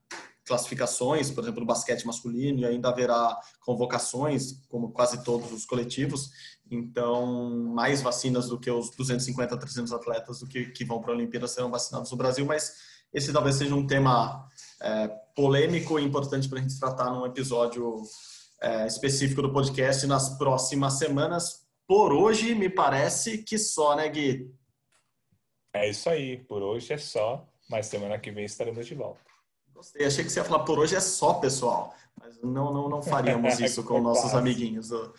classificações, por exemplo, no basquete masculino, e ainda haverá convocações, como quase todos os coletivos. Então, mais vacinas do que os duzentos e cinquenta a trezentos atletas do que, que vão para a Olimpíada serão vacinados no Brasil, mas esse talvez seja um tema é, polêmico e importante para a gente tratar num episódio é, específico do podcast nas próximas semanas. Por hoje, me parece que só, né, Gui? É isso aí. Por hoje é só, mas semana que vem estaremos de volta. Gostei. Achei que você ia falar por hoje é só, pessoal. Mas não, não, não faríamos isso com nossos amiguinhos. O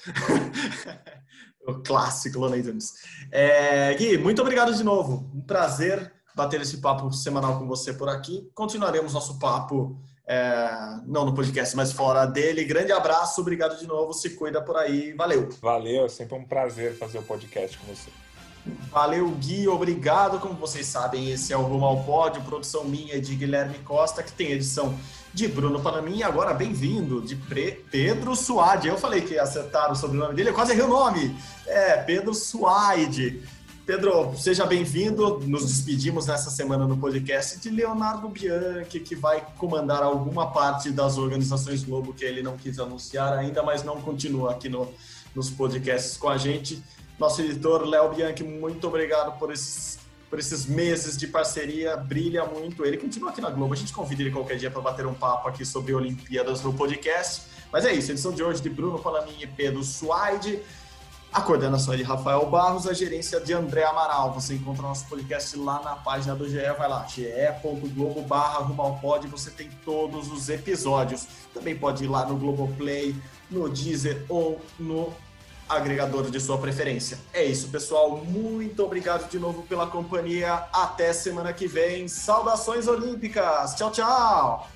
clássico Lona Idunes. É, Gui, muito obrigado de novo. Um prazer bater esse papo semanal com você por aqui. Continuaremos nosso papo, é, não no podcast, mas fora dele. Grande abraço, obrigado de novo. Se cuida por aí. Valeu. Valeu, é sempre um prazer fazer o podcast com você. Valeu, Gui, obrigado. Como vocês sabem, esse é o Rumo ao Pódio, produção minha de Guilherme Costa, que tem edição de Bruno Panamin, e agora bem-vindo, de Pre Pedro Suade. Eu falei que acertaram sobre o sobrenome dele, eu quase errei o nome. É, Pedro Suade. Pedro, seja bem-vindo. Nos despedimos nessa semana no podcast de Leonardo Bianchi, que vai comandar alguma parte das organizações Globo que ele não quis anunciar ainda, mas não continua aqui no, nos podcasts com a gente. Nosso editor, Léo Bianchi, muito obrigado por esses, por esses meses de parceria, brilha muito. Ele continua aqui na Globo, a gente convida ele qualquer dia para bater um papo aqui sobre Olimpíadas no podcast. Mas é isso, edição de hoje de Bruno Palamin e Pedro Suaide, a coordenação de Rafael Barros, a gerência de André Amaral. Você encontra nosso podcast lá na página do G E, vai lá, ge ponto globo barra Rumo ao Pódio, você tem todos os episódios. Também pode ir lá no Globoplay, no Deezer ou no agregador de sua preferência. É isso, pessoal. Muito obrigado de novo pela companhia. Até semana que vem. Saudações olímpicas. Tchau, tchau.